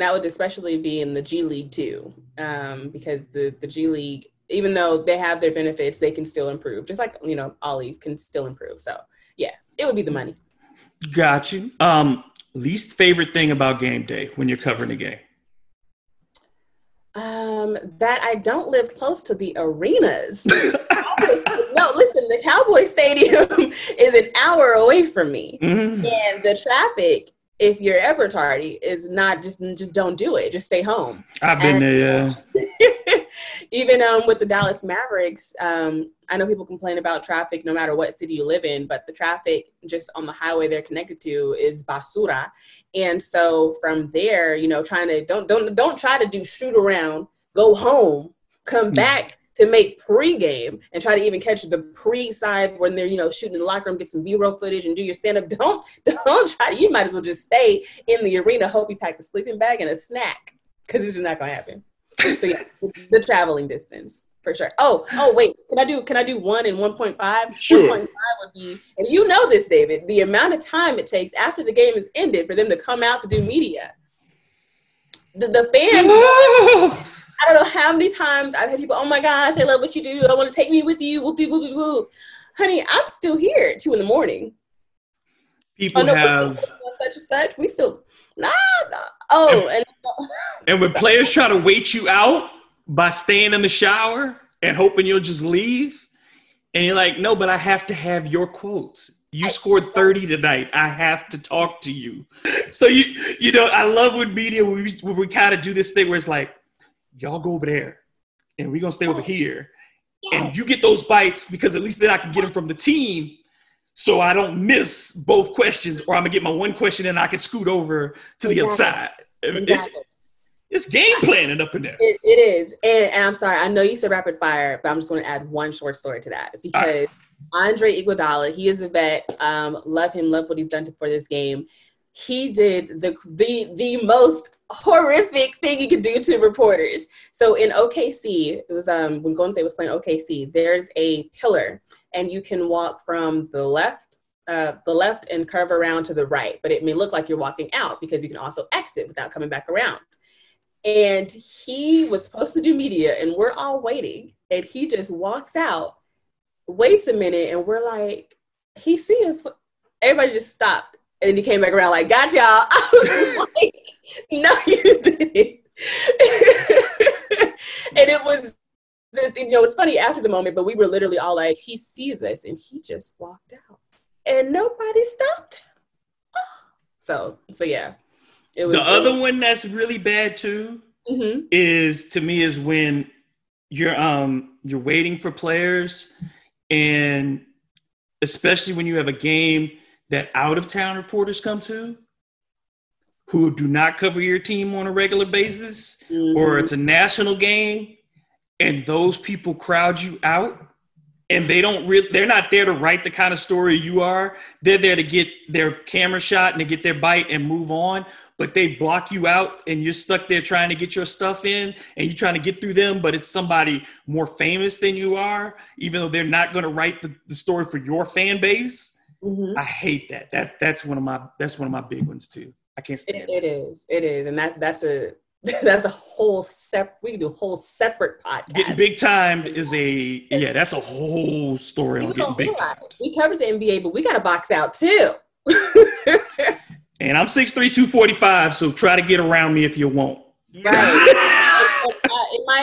that would especially be in the G League too, because the G League, even though they have their benefits, they can still improve. Just like, you know, all leagues can still improve. So yeah, it would be the money. Got you. Least favorite thing about game day when you're covering a game? That I don't live close to the arenas. No, listen, the Cowboys Stadium is an hour away from me. Mm-hmm. And the traffic, if you're ever tardy, is not just don't do it. Just stay home. I've been there, yeah. Even with the Dallas Mavericks, I know people complain about traffic no matter what city you live in, but the traffic just on the highway they're connected to is basura. And so from there, you know, trying to don't try to do shoot around, go home, come back to make pregame and try to even catch the pre side when they're, you know, shooting in the locker room, get some B-roll footage and do your stand up. Don't try to, you might as well just stay in the arena, hope you pack a sleeping bag and a snack, because it's just not going to happen. So yeah, the traveling distance for sure. Oh wait, can I do 1 and 1.5? Sure. 1.5 would be, and you know this, David, the amount of time it takes after the game is ended for them to come out to do media. The fans. I don't know how many times I've had people. Oh my gosh, I love what you do. I want to take me with you. Whoop de whoop de whoop. Honey, I'm still here at 2 a.m. People have. Such and such, we still nah. Oh, and when players try to wait you out by staying in the shower and hoping you'll just leave, and you're like, no, but I have to have your quotes. You scored 30 tonight. I have to talk to you. So you know, I love with media we kind of do this thing where it's like, y'all go over there, and we're gonna stay over here, and you get those bites because at least then I can get them from the team. So I don't miss both questions, or I'm going to get my one question and I can scoot over to the other side. Exactly. It's game planning up in there. It is. And I'm sorry, I know you said rapid fire, but I'm just going to add one short story to that. Because Andre Iguodala, he is a vet. Love him. Love what he's done for this game. He did the most horrific thing you could do to reporters. So in OKC, it was when Golden State was playing OKC, there's a pillar, and you can walk from the left and curve around to the right. But it may look like you're walking out because you can also exit without coming back around. And he was supposed to do media, and we're all waiting. And he just walks out, waits a minute, and we're like, he sees us. Everybody just stopped. And then he came back around like, got y'all. I was like, no, you didn't. And it was, you know, it's funny after the moment, but we were literally all like, he sees us, and he just walked out. And nobody stopped him. So yeah. It was the other one that's really bad, too, mm-hmm. is when you're waiting for players, and especially when you have a game that out-of-town reporters come to who do not cover your team on a regular basis, mm-hmm. or it's a national game, and those people crowd you out, and they don't they're not there to write the kind of story you are. They're there to get their camera shot and to get their bite and move on, but they block you out, and you're stuck there trying to get your stuff in, and you're trying to get through them, but it's somebody more famous than you are, even though they're not going to write the story for your fan base. Mm-hmm. I hate that. That's one of my big ones too. I can't stand it. It is, and that's a whole separate. We can do a whole separate podcast. Getting big timed is that's a whole story on getting big timed. We covered the NBA, but we got to box out too. And I'm 6'3", 245, so try to get around me if you want. Right.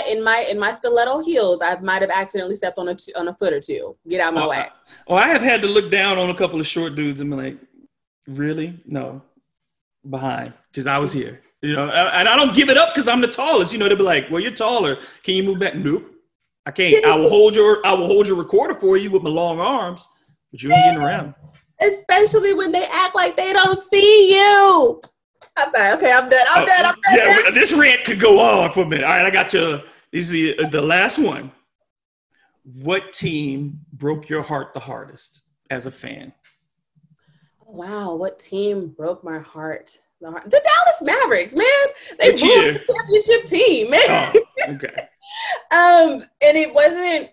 In my stiletto heels, I might have accidentally stepped on a foot or two. Get out of my way. I have had to look down on a couple of short dudes and be like, really? No. Behind. Because I was here. You know, and I don't give it up because I'm the tallest. You know, they'll be like, well, you're taller. Can you move back? Nope. I can't. I will hold your recorder for you with my long arms, but you ain't getting around. Especially when they act like they don't see you. I'm sorry. Okay, I'm done. Yeah, this rant could go on for a minute. All right, I got you. This is the last one. What team broke your heart the hardest as a fan? Wow, what team broke my heart? The Dallas Mavericks, man. They broke the championship team, man. Oh, okay. And it wasn't.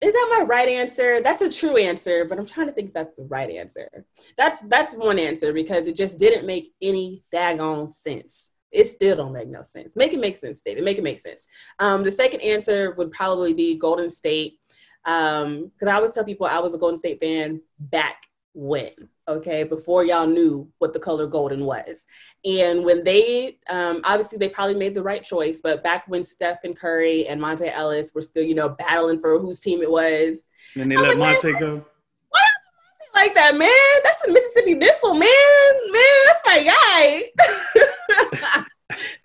Is that my right answer? That's a true answer, but I'm trying to think if that's the right answer. That's one answer because it just didn't make any daggone sense. It still don't make no sense. Make it make sense, David. Make it make sense. The second answer would probably be Golden State because I always tell people I was a Golden State fan back when, okay, before y'all knew what the color golden was. And when they, obviously they probably made the right choice, but back when Steph and Curry and Monte Ellis were still, you know, battling for whose team it was. And they let Monte go. Why is Monte like that, man? That's a Mississippi Missile, man. That's my guy.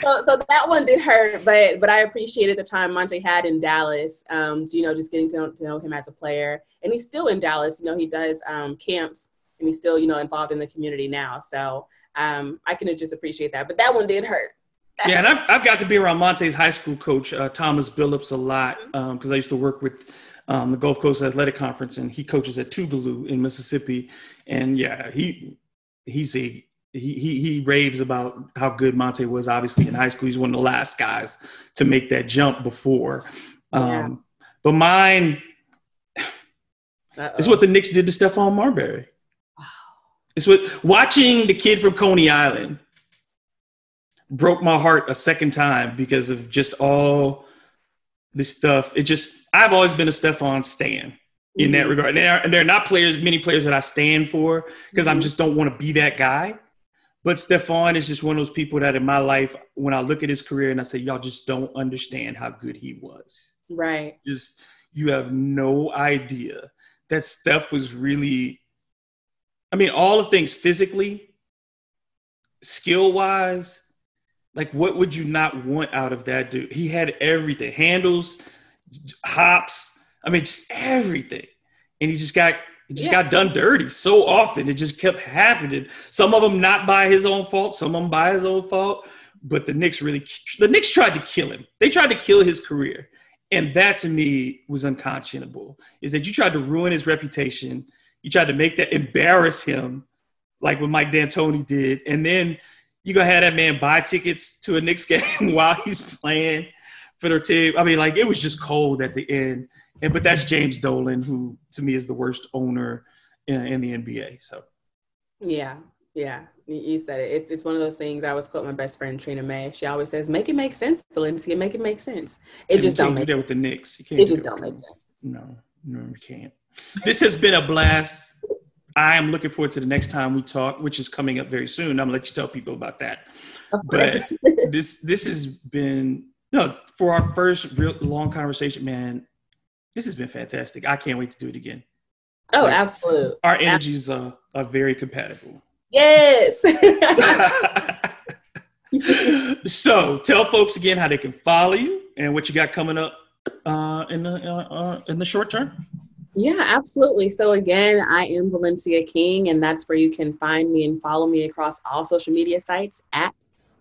So that one did hurt, but I appreciated the time Monte had in Dallas, you know, just getting to know him as a player. And he's still in Dallas. You know, he does camps, and he's still, you know, involved in the community now. So I can just appreciate that. But that one did hurt. Yeah, and I've got to be around Monte's high school coach, Thomas Billups, a lot because I used to work with the Gulf Coast Athletic Conference, and he coaches at Tougaloo in Mississippi. And, yeah, he raves about how good Monte was, obviously, in high school. He's one of the last guys to make that jump before. But mine is what the Knicks did to Stephon Marbury. Wow. It's what watching the kid from Coney Island broke my heart a second time because of just all this stuff. I've always been a Stephon stan. In that regard, there are not many players that I stand for because I just don't want to be that guy. But Stephon is just one of those people that in my life, when I look at his career and I say, y'all just don't understand how good he was. Right. Just, you have no idea that Steph was really, I mean, all the things physically, skill wise, like what would you not want out of that dude? He had everything, handles, hops, I mean, just everything. And he just got done dirty so often. It just kept happening. Some of them not by his own fault. Some of them by his own fault. But the Knicks really – the Knicks tried to kill him. They tried to kill his career. And that, to me, was unconscionable, is that you tried to ruin his reputation. You tried to make that – embarrass him like what Mike D'Antoni did. And then you're going to have that man buy tickets to a Knicks game while he's playing for their team. I mean, like, it was just cold at the end. And but that's James Dolan, who, to me, is the worst owner in the NBA. So, yeah. Yeah, you said it. It's one of those things. I always quote my best friend Trina May. She always says, "Make it make sense, Valencia. Make it make sense." It just don't make sense with the Knicks. It just don't make sense. No, you can't. This has been a blast. I am looking forward to the next time we talk, which is coming up very soon. I'm gonna let you tell people about that. But this has been for our first real long conversation, man. This has been fantastic. I can't wait to do it again. Oh, like, absolutely. Our energies are very compatible. Yes. So tell folks again how they can follow you and what you got coming up in the short term. Yeah, absolutely. So again, I am Valencia King, and that's where you can find me and follow me across all social media sites at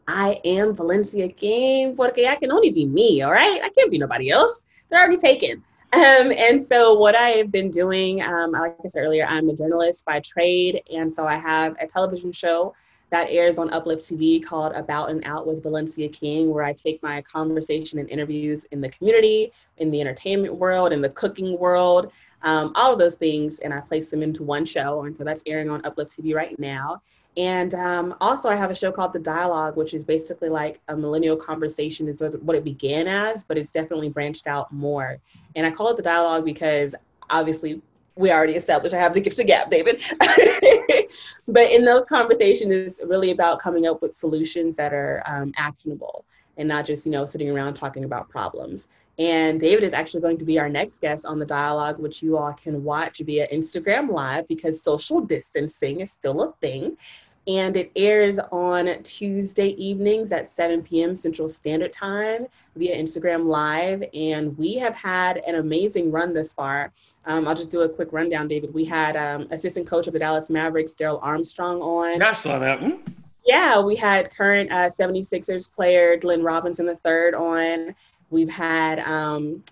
I am Valencia King, porque I can only be me. All right. I can't be nobody else. They're already taken. And so what I have been doing, like I said earlier, I'm a journalist by trade. And so I have a television show that airs on Uplift TV called About and Out with Valencia King, where I take my conversation and interviews in the community, in the entertainment world, in the cooking world, all of those things. And I place them into one show. And so that's airing on Uplift TV right now. And also I have a show called The Dialogue, which is basically like a millennial conversation is what it began as, but it's definitely branched out more. And I call it The Dialogue because obviously we already established I have the gift to gab, David. But in those conversations, it's really about coming up with solutions that are actionable and not just, sitting around talking about problems. And David is actually going to be our next guest on The Dialogue, which you all can watch via Instagram Live because social distancing is still a thing. And it airs on Tuesday evenings at 7 p.m. Central Standard Time via Instagram Live. And we have had an amazing run this far. I'll just do a quick rundown, David. We had assistant coach of the Dallas Mavericks, Daryl Armstrong, on. I saw that one. Yeah, we had current 76ers player Glenn Robinson III on. We've had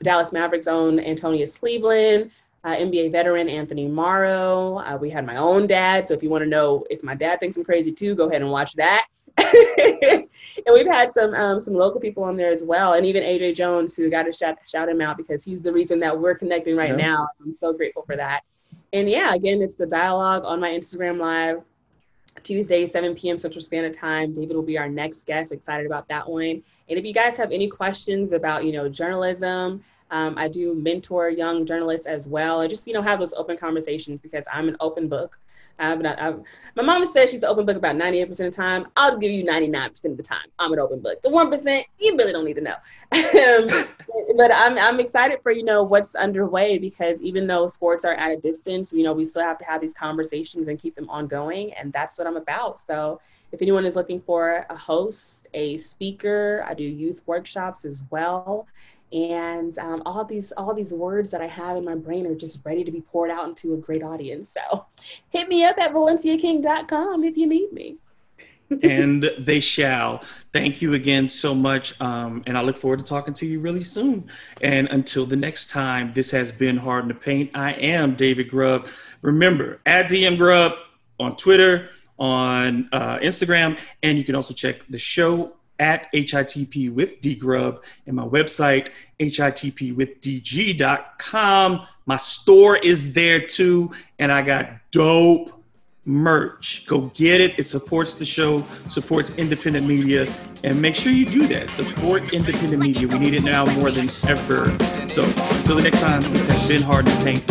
Dallas Mavericks' own Antonio Cleveland, NBA veteran Anthony Morrow. We had my own dad. So if you want to know if my dad thinks I'm crazy too, go ahead and watch that. And we've had some local people on there as well. And even AJ Jones, who got to shout him out because he's the reason that we're connecting right now. I'm so grateful for that. And yeah, again, it's The Dialogue on my Instagram Live. Tuesday, 7 p.m. Central Standard Time. David will be our next guest. Excited about that one. And if you guys have any questions about, journalism, I do mentor young journalists as well. And just, have those open conversations because I'm an open book. My mama says she's an open book about 98% of the time. I'll give you 99% of the time. I'm an open book. The 1%, you really don't need to know. But I'm excited for, what's underway because even though sports are at a distance, we still have to have these conversations and keep them ongoing. And that's what I'm about. So if anyone is looking for a host, a speaker, I do youth workshops as well. And all these words that I have in my brain are just ready to be poured out into a great audience. So hit me up at valenciaking.com if you need me. And they shall. Thank you again so much. And I look forward to talking to you really soon. And until the next time, this has been Hard in the Paint. I am David Grubb. Remember, at DM Grubb on Twitter, on Instagram, and you can also check the show at HITP with D Grubb and my website, hitpwithdg.com. My store is there too, and I got dope merch. Go get it. It supports the show, supports independent media, and make sure you do that. Support independent media. We need it now more than ever. So until the next time, this has been Hard to Paint.